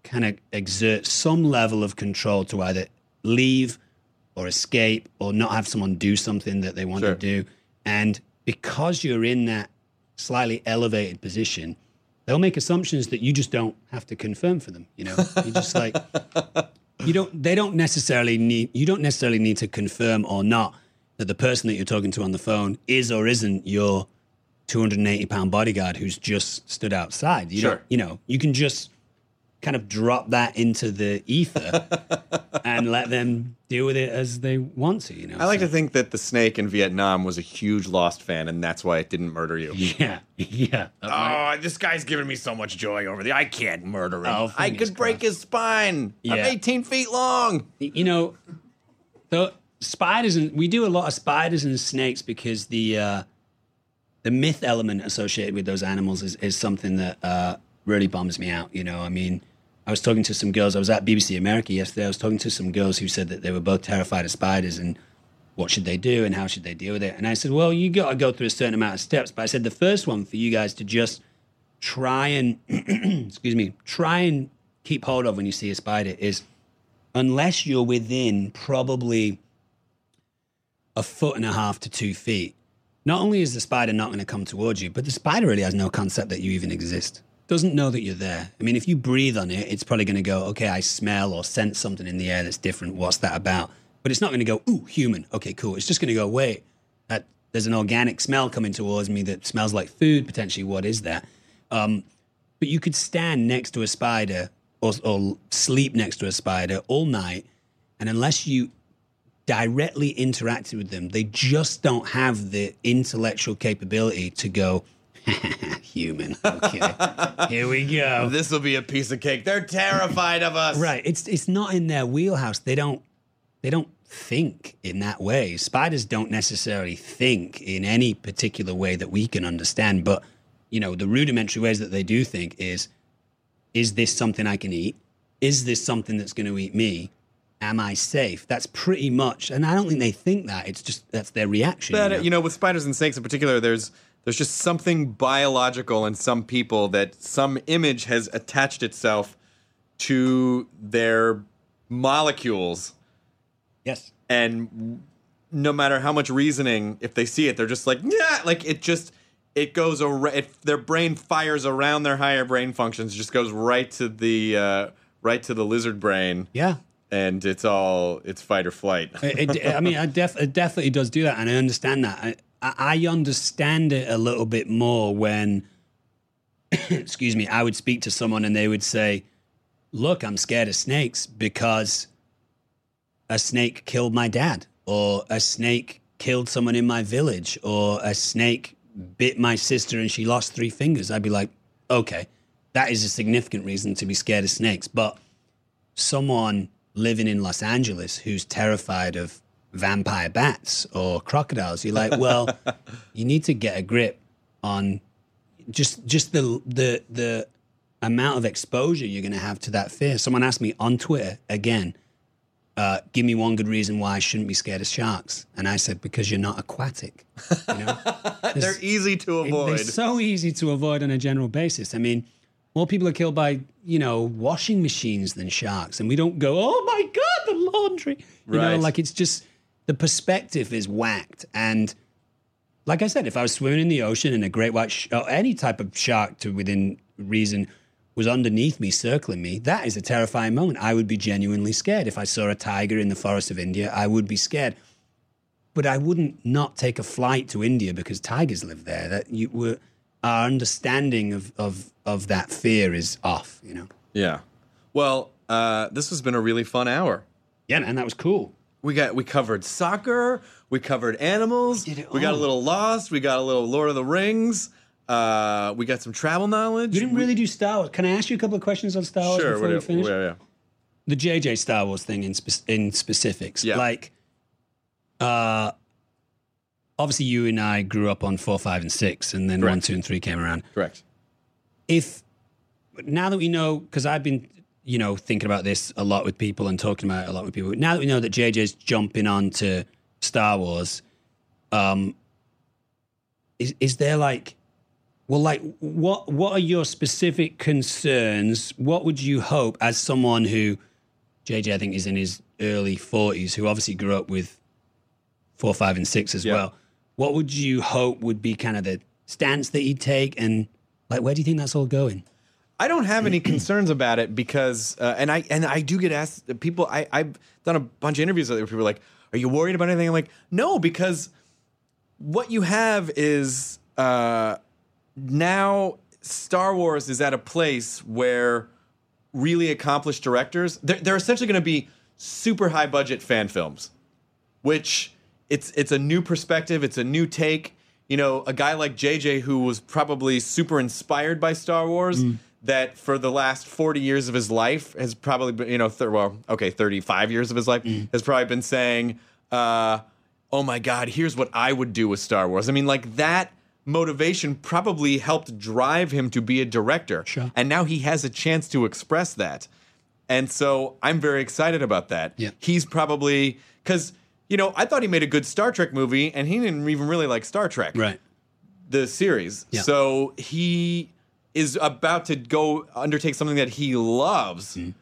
kind of exert some level of control to either leave or escape or not have someone do something that they want sure. to do. And because you're in that slightly elevated position, they'll make assumptions that you just don't have to confirm for them. You know, you just like, you don't, they don't necessarily need, you don't necessarily need to confirm or not that the person that you're talking to on the phone is or isn't your two hundred eighty pound bodyguard who's just stood outside. You sure. don't, you know, you can just kind of drop that into the ether and let them deal with it as they want to, you know. I like so. to think that the snake in Vietnam was a huge Lost fan, and that's why it didn't murder you. Yeah, yeah. Oh, right. This guy's giving me so much joy over the. I can't murder him. Oh, I could break his spine. Yeah. I'm eighteen feet long. You know, the spiders and we do a lot of spiders and snakes because the uh, the myth element associated with those animals is is something that uh, really bums me out. You know, I mean. I was talking to some girls, I was at B B C America yesterday, I was talking to some girls who said that they were both terrified of spiders and what should they do and how should they deal with it. And I said, well, you got to go through a certain amount of steps. But I said the first one for you guys to just try and, excuse me, try and keep hold of when you see a spider is, unless you're within probably a foot and a half to two feet, not only is the spider not going to come towards you, but the spider really has no concept that you even exist. Doesn't know that you're there. I mean, if you breathe on it, it's probably going to go, okay, I smell or sense something in the air that's different. What's that about? But it's not going to go, ooh, human. Okay, cool. It's just going to go, wait, that, there's an organic smell coming towards me that smells like food, potentially. What is that? Um, but you could stand next to a spider or, or sleep next to a spider all night, and unless you directly interacted with them, they just don't have the intellectual capability to go, human. Okay. Here we go. This will be a piece of cake. They're terrified of us. Right. It's it's not in their wheelhouse. They don't they don't think in that way. Spiders don't necessarily think in any particular way that we can understand, but you know, the rudimentary ways that they do think is is this something I can eat? Is this something that's going to eat me? Am I safe? That's pretty much, and I don't think they think that. It's just that's their reaction. But you know, you know with spiders and snakes in particular, there's There's just something biological in some people that some image has attached itself to their molecules. Yes. And no matter how much reasoning, if they see it, they're just like, yeah, like it just, it goes, ar- it, their brain fires around their higher brain functions, just goes right to the, uh, right to the lizard brain. Yeah. And it's all, it's fight or flight. it, it, I mean, I def- it definitely does do that. And I understand that. I, I understand it a little bit more when, excuse me, I would speak to someone and they would say, look, I'm scared of snakes because a snake killed my dad, or a snake killed someone in my village, or a snake bit my sister and she lost three fingers. I'd be like, okay, that is a significant reason to be scared of snakes. But someone living in Los Angeles who's terrified of vampire bats or crocodiles, you're like, well, you need to get a grip on just just the the the amount of exposure you're going to have to that fear. Someone asked me on Twitter again, uh give me one good reason why I shouldn't be scared of sharks, and I said, because you're not aquatic, you know. They're easy to avoid. It, they're so easy to avoid on a general basis. I mean, more people are killed by, you know, washing machines than sharks, and we don't go, oh my god, the laundry, you right. know, like, it's just the perspective is whacked. And like I said, if I was swimming in the ocean and a great white sh- or any type of shark to within reason was underneath me, circling me, that is a terrifying moment. I would be genuinely scared. If I saw a tiger in the forest of India, I would be scared. But I wouldn't not take a flight to India because tigers live there. That you were, our understanding of, of, of that fear is off, you know? Yeah. Well, uh, this has been a really fun hour. Yeah, and that was cool. We got we covered soccer, we covered animals, we, we got a little Lost, we got a little Lord of the Rings, uh, we got some travel knowledge. We didn't really do Star Wars. Can I ask you a couple of questions on Star Wars sure, before we, we finish? Yeah, yeah. The J J Star Wars thing in spe- in specifics. Yeah. Like, uh, obviously you and I grew up on four, five, and six, and then Correct. one, two, and three came around. Correct. If, now that we know, because I've been... you know, thinking about this a lot with people and talking about it a lot with people. Now that we know that J J's jumping on to Star Wars, um, is is there like, well, like, what what are your specific concerns? What would you hope as someone who, J J, I think, is in his early forties, who obviously grew up with four, five, and six as yeah. well. What would you hope would be kind of the stance that he'd take? And, like, where do you think that's all going? I don't have any concerns about it because, uh, and I and I do get asked people. I, I've done a bunch of interviews where people are like, "Are you worried about anything?" I'm like, "No," because what you have is uh, now Star Wars is at a place where really accomplished directors they're, they're essentially going to be super high budget fan films, which it's it's a new perspective, it's a new take. You know, a guy like J J who was probably super inspired by Star Wars. Mm. That for the last forty years of his life has probably been, you know, th- well, okay, thirty-five years of his life mm. has probably been saying, uh, oh, my God, here's what I would do with Star Wars. I mean, like that motivation probably helped drive him to be a director. Sure. And now he has a chance to express that. And so I'm very excited about that. Yeah. He's probably because, you know, I thought he made a good Star Trek movie and he didn't even really like Star Trek. Right. The series. Yeah. So he... is about to go undertake something that he loves. Mm.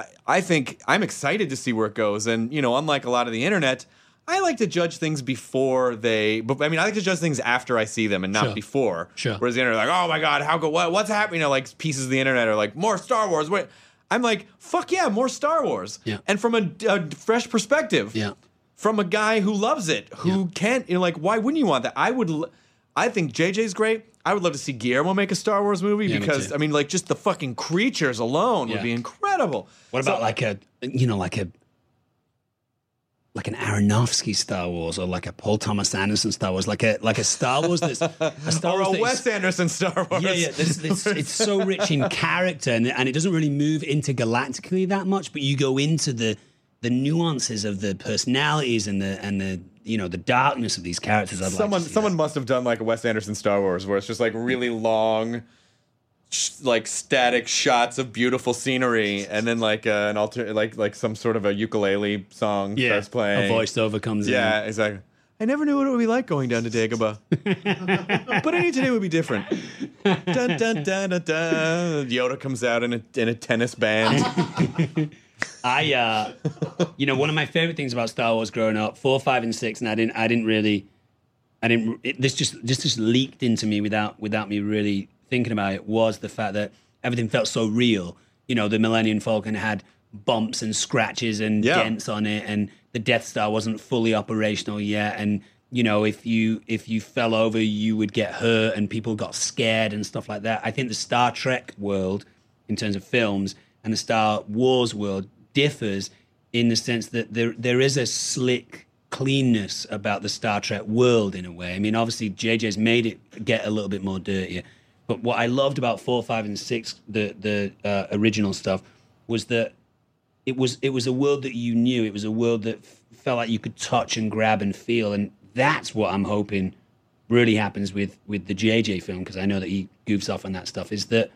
I, I think I'm excited to see where it goes. And, you know, unlike a lot of the internet, I like to judge things before they, but I mean, I like to judge things after I see them and not sure. before. Sure. Whereas the internet are like, oh my God, how go, what, what's happening? You know, like pieces of the internet are like more Star Wars. What? I'm like, fuck yeah, more Star Wars. Yeah. And from a, a fresh perspective, yeah. from a guy who loves it, who yeah. can't, you know, like, why wouldn't you want that? I would, I think J J's great. I would love to see Guillermo make a Star Wars movie yeah, because, I mean, like, just the fucking creatures alone yeah. would be incredible. What about, so, like, a, you know, like a, like an Aronofsky Star Wars or like a Paul Thomas Anderson Star Wars, like a, like a Star Wars that's... A Star or Wars a that Wes is, Anderson Star Wars. Yeah, yeah, this, this, it's so rich in character and, and it doesn't really move intergalactically that much, but you go into the the nuances of the personalities and the and the... you know, the darkness of these characters. I'd someone, like someone that. must have done like a Wes Anderson Star Wars, where it's just like really long, sh- like static shots of beautiful scenery, and then like uh, an alter, like like some sort of a ukulele song yeah. starts playing. A voiceover comes yeah, in. Yeah, exactly. I never knew what it would be like going down to Dagobah, but I knew today would be different. Dun, dun, dun, dun, dun, dun. Yoda comes out in a in a tennis band. I, uh, you know, one of my favorite things about Star Wars growing up, four, five, and six, and I didn't, I didn't really, I didn't. It, this just, just, just leaked into me without, without me really thinking about it. Was the fact that everything felt so real. You know, the Millennium Falcon had bumps and scratches and yeah. dents on it, and the Death Star wasn't fully operational yet. And you know, if you, if you fell over, you would get hurt, and people got scared and stuff like that. I think the Star Trek world, in terms of films, and the Star Wars world differs in the sense that there there is a slick cleanness about the Star Trek world in a way. I mean, obviously, J J's made it get a little bit more dirtier. But what I loved about four, five, and six, the the uh, original stuff, was that it was it was a world that you knew. It was a world that f- felt like you could touch and grab and feel. And that's what I'm hoping really happens with with the J J film, because I know that he goofs off on that stuff, is that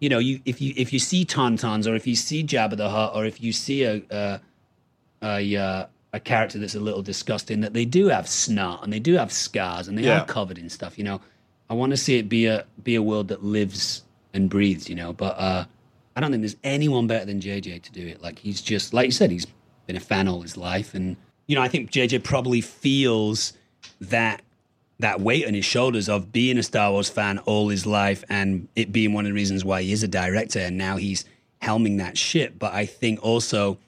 you know, you if you if you see Tauntauns, or if you see Jabba the Hutt, or if you see a a, a a character that's a little disgusting, that they do have snot and they do have scars and they yeah. are covered in stuff. You know, I want to see it be a be a world that lives and breathes. You know, but uh, I don't think there's anyone better than J J to do it. Like he's just like you said, he's been a fan all his life, and you know, I think J J probably feels that that weight on his shoulders of being a Star Wars fan all his life and it being one of the reasons why he is a director, and now he's helming that ship. But I think also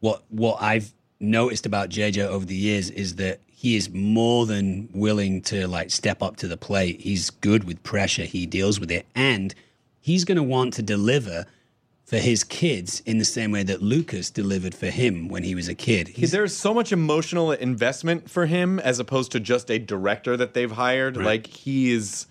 what what I've noticed about J J over the years is that he is more than willing to like step up to the plate. He's good with pressure. He deals with it. And he's going to want to deliver for his kids in the same way that Lucas delivered for him when he was a kid. He's, There's so much emotional investment for him as opposed to just a director that they've hired. Right. Like, he is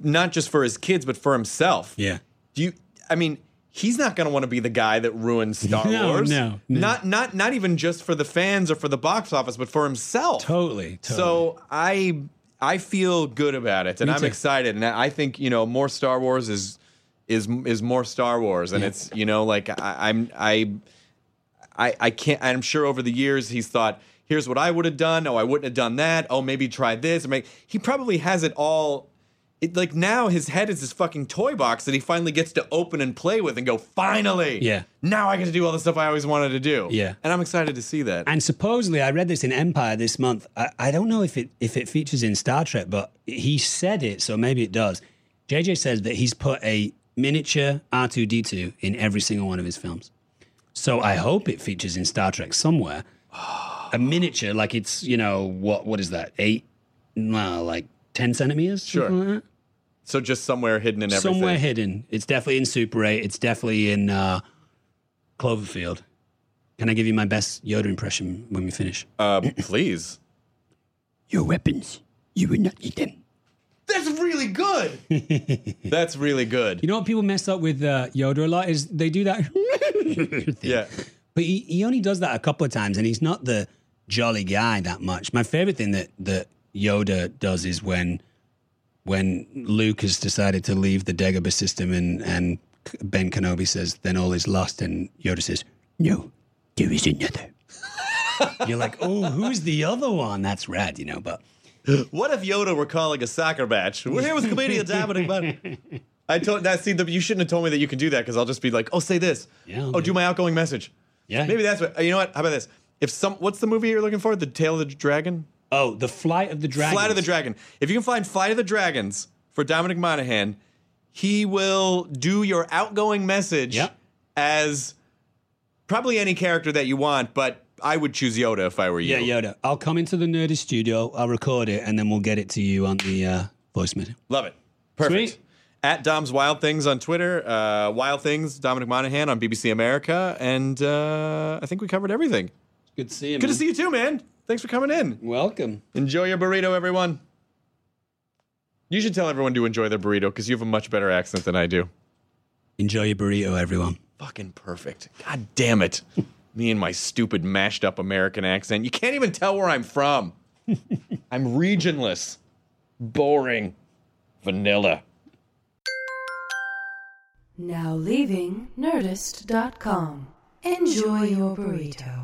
not just for his kids, but for himself. Yeah. Do you, I mean, he's not going to want to be the guy that ruins Star no, Wars. No, no. Not, not, not even just for the fans or for the box office, but for himself. Totally. totally. So I, I feel good about it, and Me I'm too. excited. And I think, you know, more Star Wars is, is, is more Star Wars. And yeah. it's, you know, like I, I'm, I, I, I can't, I'm sure over the years he's thought, here's what I would have done. Oh, I wouldn't have done that. Oh, maybe try this. I mean, he probably has it all. It, like, now his head is this fucking toy box that he finally gets to open and play with and go, finally, yeah, now I get to do all the stuff I always wanted to do. Yeah. And I'm excited to see that. And supposedly, I read this in Empire this month. I, I don't know if it if it features in Star Trek, but he said it, so maybe it does. J J says that he's put a miniature R two D two in every single one of his films. So I hope it features in Star Trek somewhere. A miniature, like it's, you know, what what is that? Eight, well, like ten centimeters? Sure. Something like that. So just somewhere hidden in everything. Somewhere hidden. It's definitely in Super eight. It's definitely in uh, Cloverfield. Can I give you my best Yoda impression when we finish? Uh, please. Your weapons, you will not need them. That's really good. That's really good. You know what people mess up with uh, Yoda a lot is they do that. Yeah. But he, he only does that a couple of times, and he's not the jolly guy that much. My favorite thing that, that Yoda does is when... when Luke has decided to leave the Dagobah system and, and Ben Kenobi says, then all is lost, and Yoda says, no, there is another. You're like, oh, who's the other one? That's rad, you know, but... What if Yoda were calling a soccer match? We're here with comedian Dominic Monaghan. I told that. See, the, you shouldn't have told me that you can do that, because I'll just be like, oh, say this. Yeah, I'll oh, do, do my outgoing message. Yeah. Maybe that's what... You know what? How about this? If some, What's the movie you're looking for? The Tale of the Dragon? Oh, the Flight of the Dragons. Flight of the Dragon. If you can find Flight of the Dragons for Dominic Monaghan, he will do your outgoing message yep. as probably any character that you want, but I would choose Yoda if I were you. Yeah, Yoda. I'll come into the Nerdist studio, I'll record it, and then we'll get it to you on the uh, voice message. Love it. Perfect. Sweet. At Dom's Wild Things on Twitter, uh, Wild Things, Dominic Monaghan on B B C America, and uh, I think we covered everything. Good to see you, Good man. Good to see you too, man. Thanks for coming in. Welcome. Enjoy your burrito, everyone. You should tell everyone to enjoy their burrito, because you have a much better accent than I do. Enjoy your burrito, everyone. Fucking perfect. God damn it. Me and my stupid, mashed-up American accent. You can't even tell where I'm from. I'm regionless. Boring. Vanilla. Now leaving Nerdist dot com. Enjoy your burrito.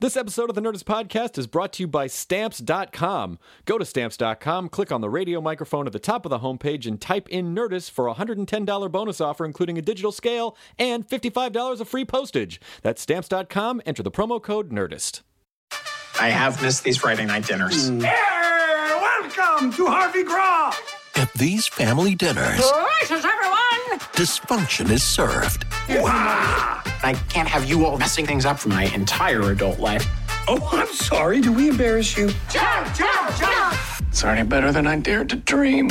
This episode of the Nerdist Podcast is brought to you by Stamps dot com. Go to Stamps dot com, click on the radio microphone at the top of the homepage, and type in Nerdist for a one hundred ten dollars bonus offer, including a digital scale and fifty-five dollars of free postage. That's Stamps dot com. Enter the promo code Nerdist. I have missed these Friday night dinners. Mm. Hey, welcome to Harvey Graw! At these family dinners... Gracious, everyone! Dysfunction is served. Wow! I can't have you all messing things up for my entire adult life. Oh, I'm sorry. Do we embarrass you? Jump, jump, jump! It's already better than I dared to dream.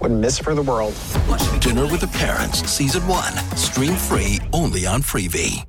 Wouldn't miss for the world. Dinner with the Parents, Season one. Stream free only on Freevee.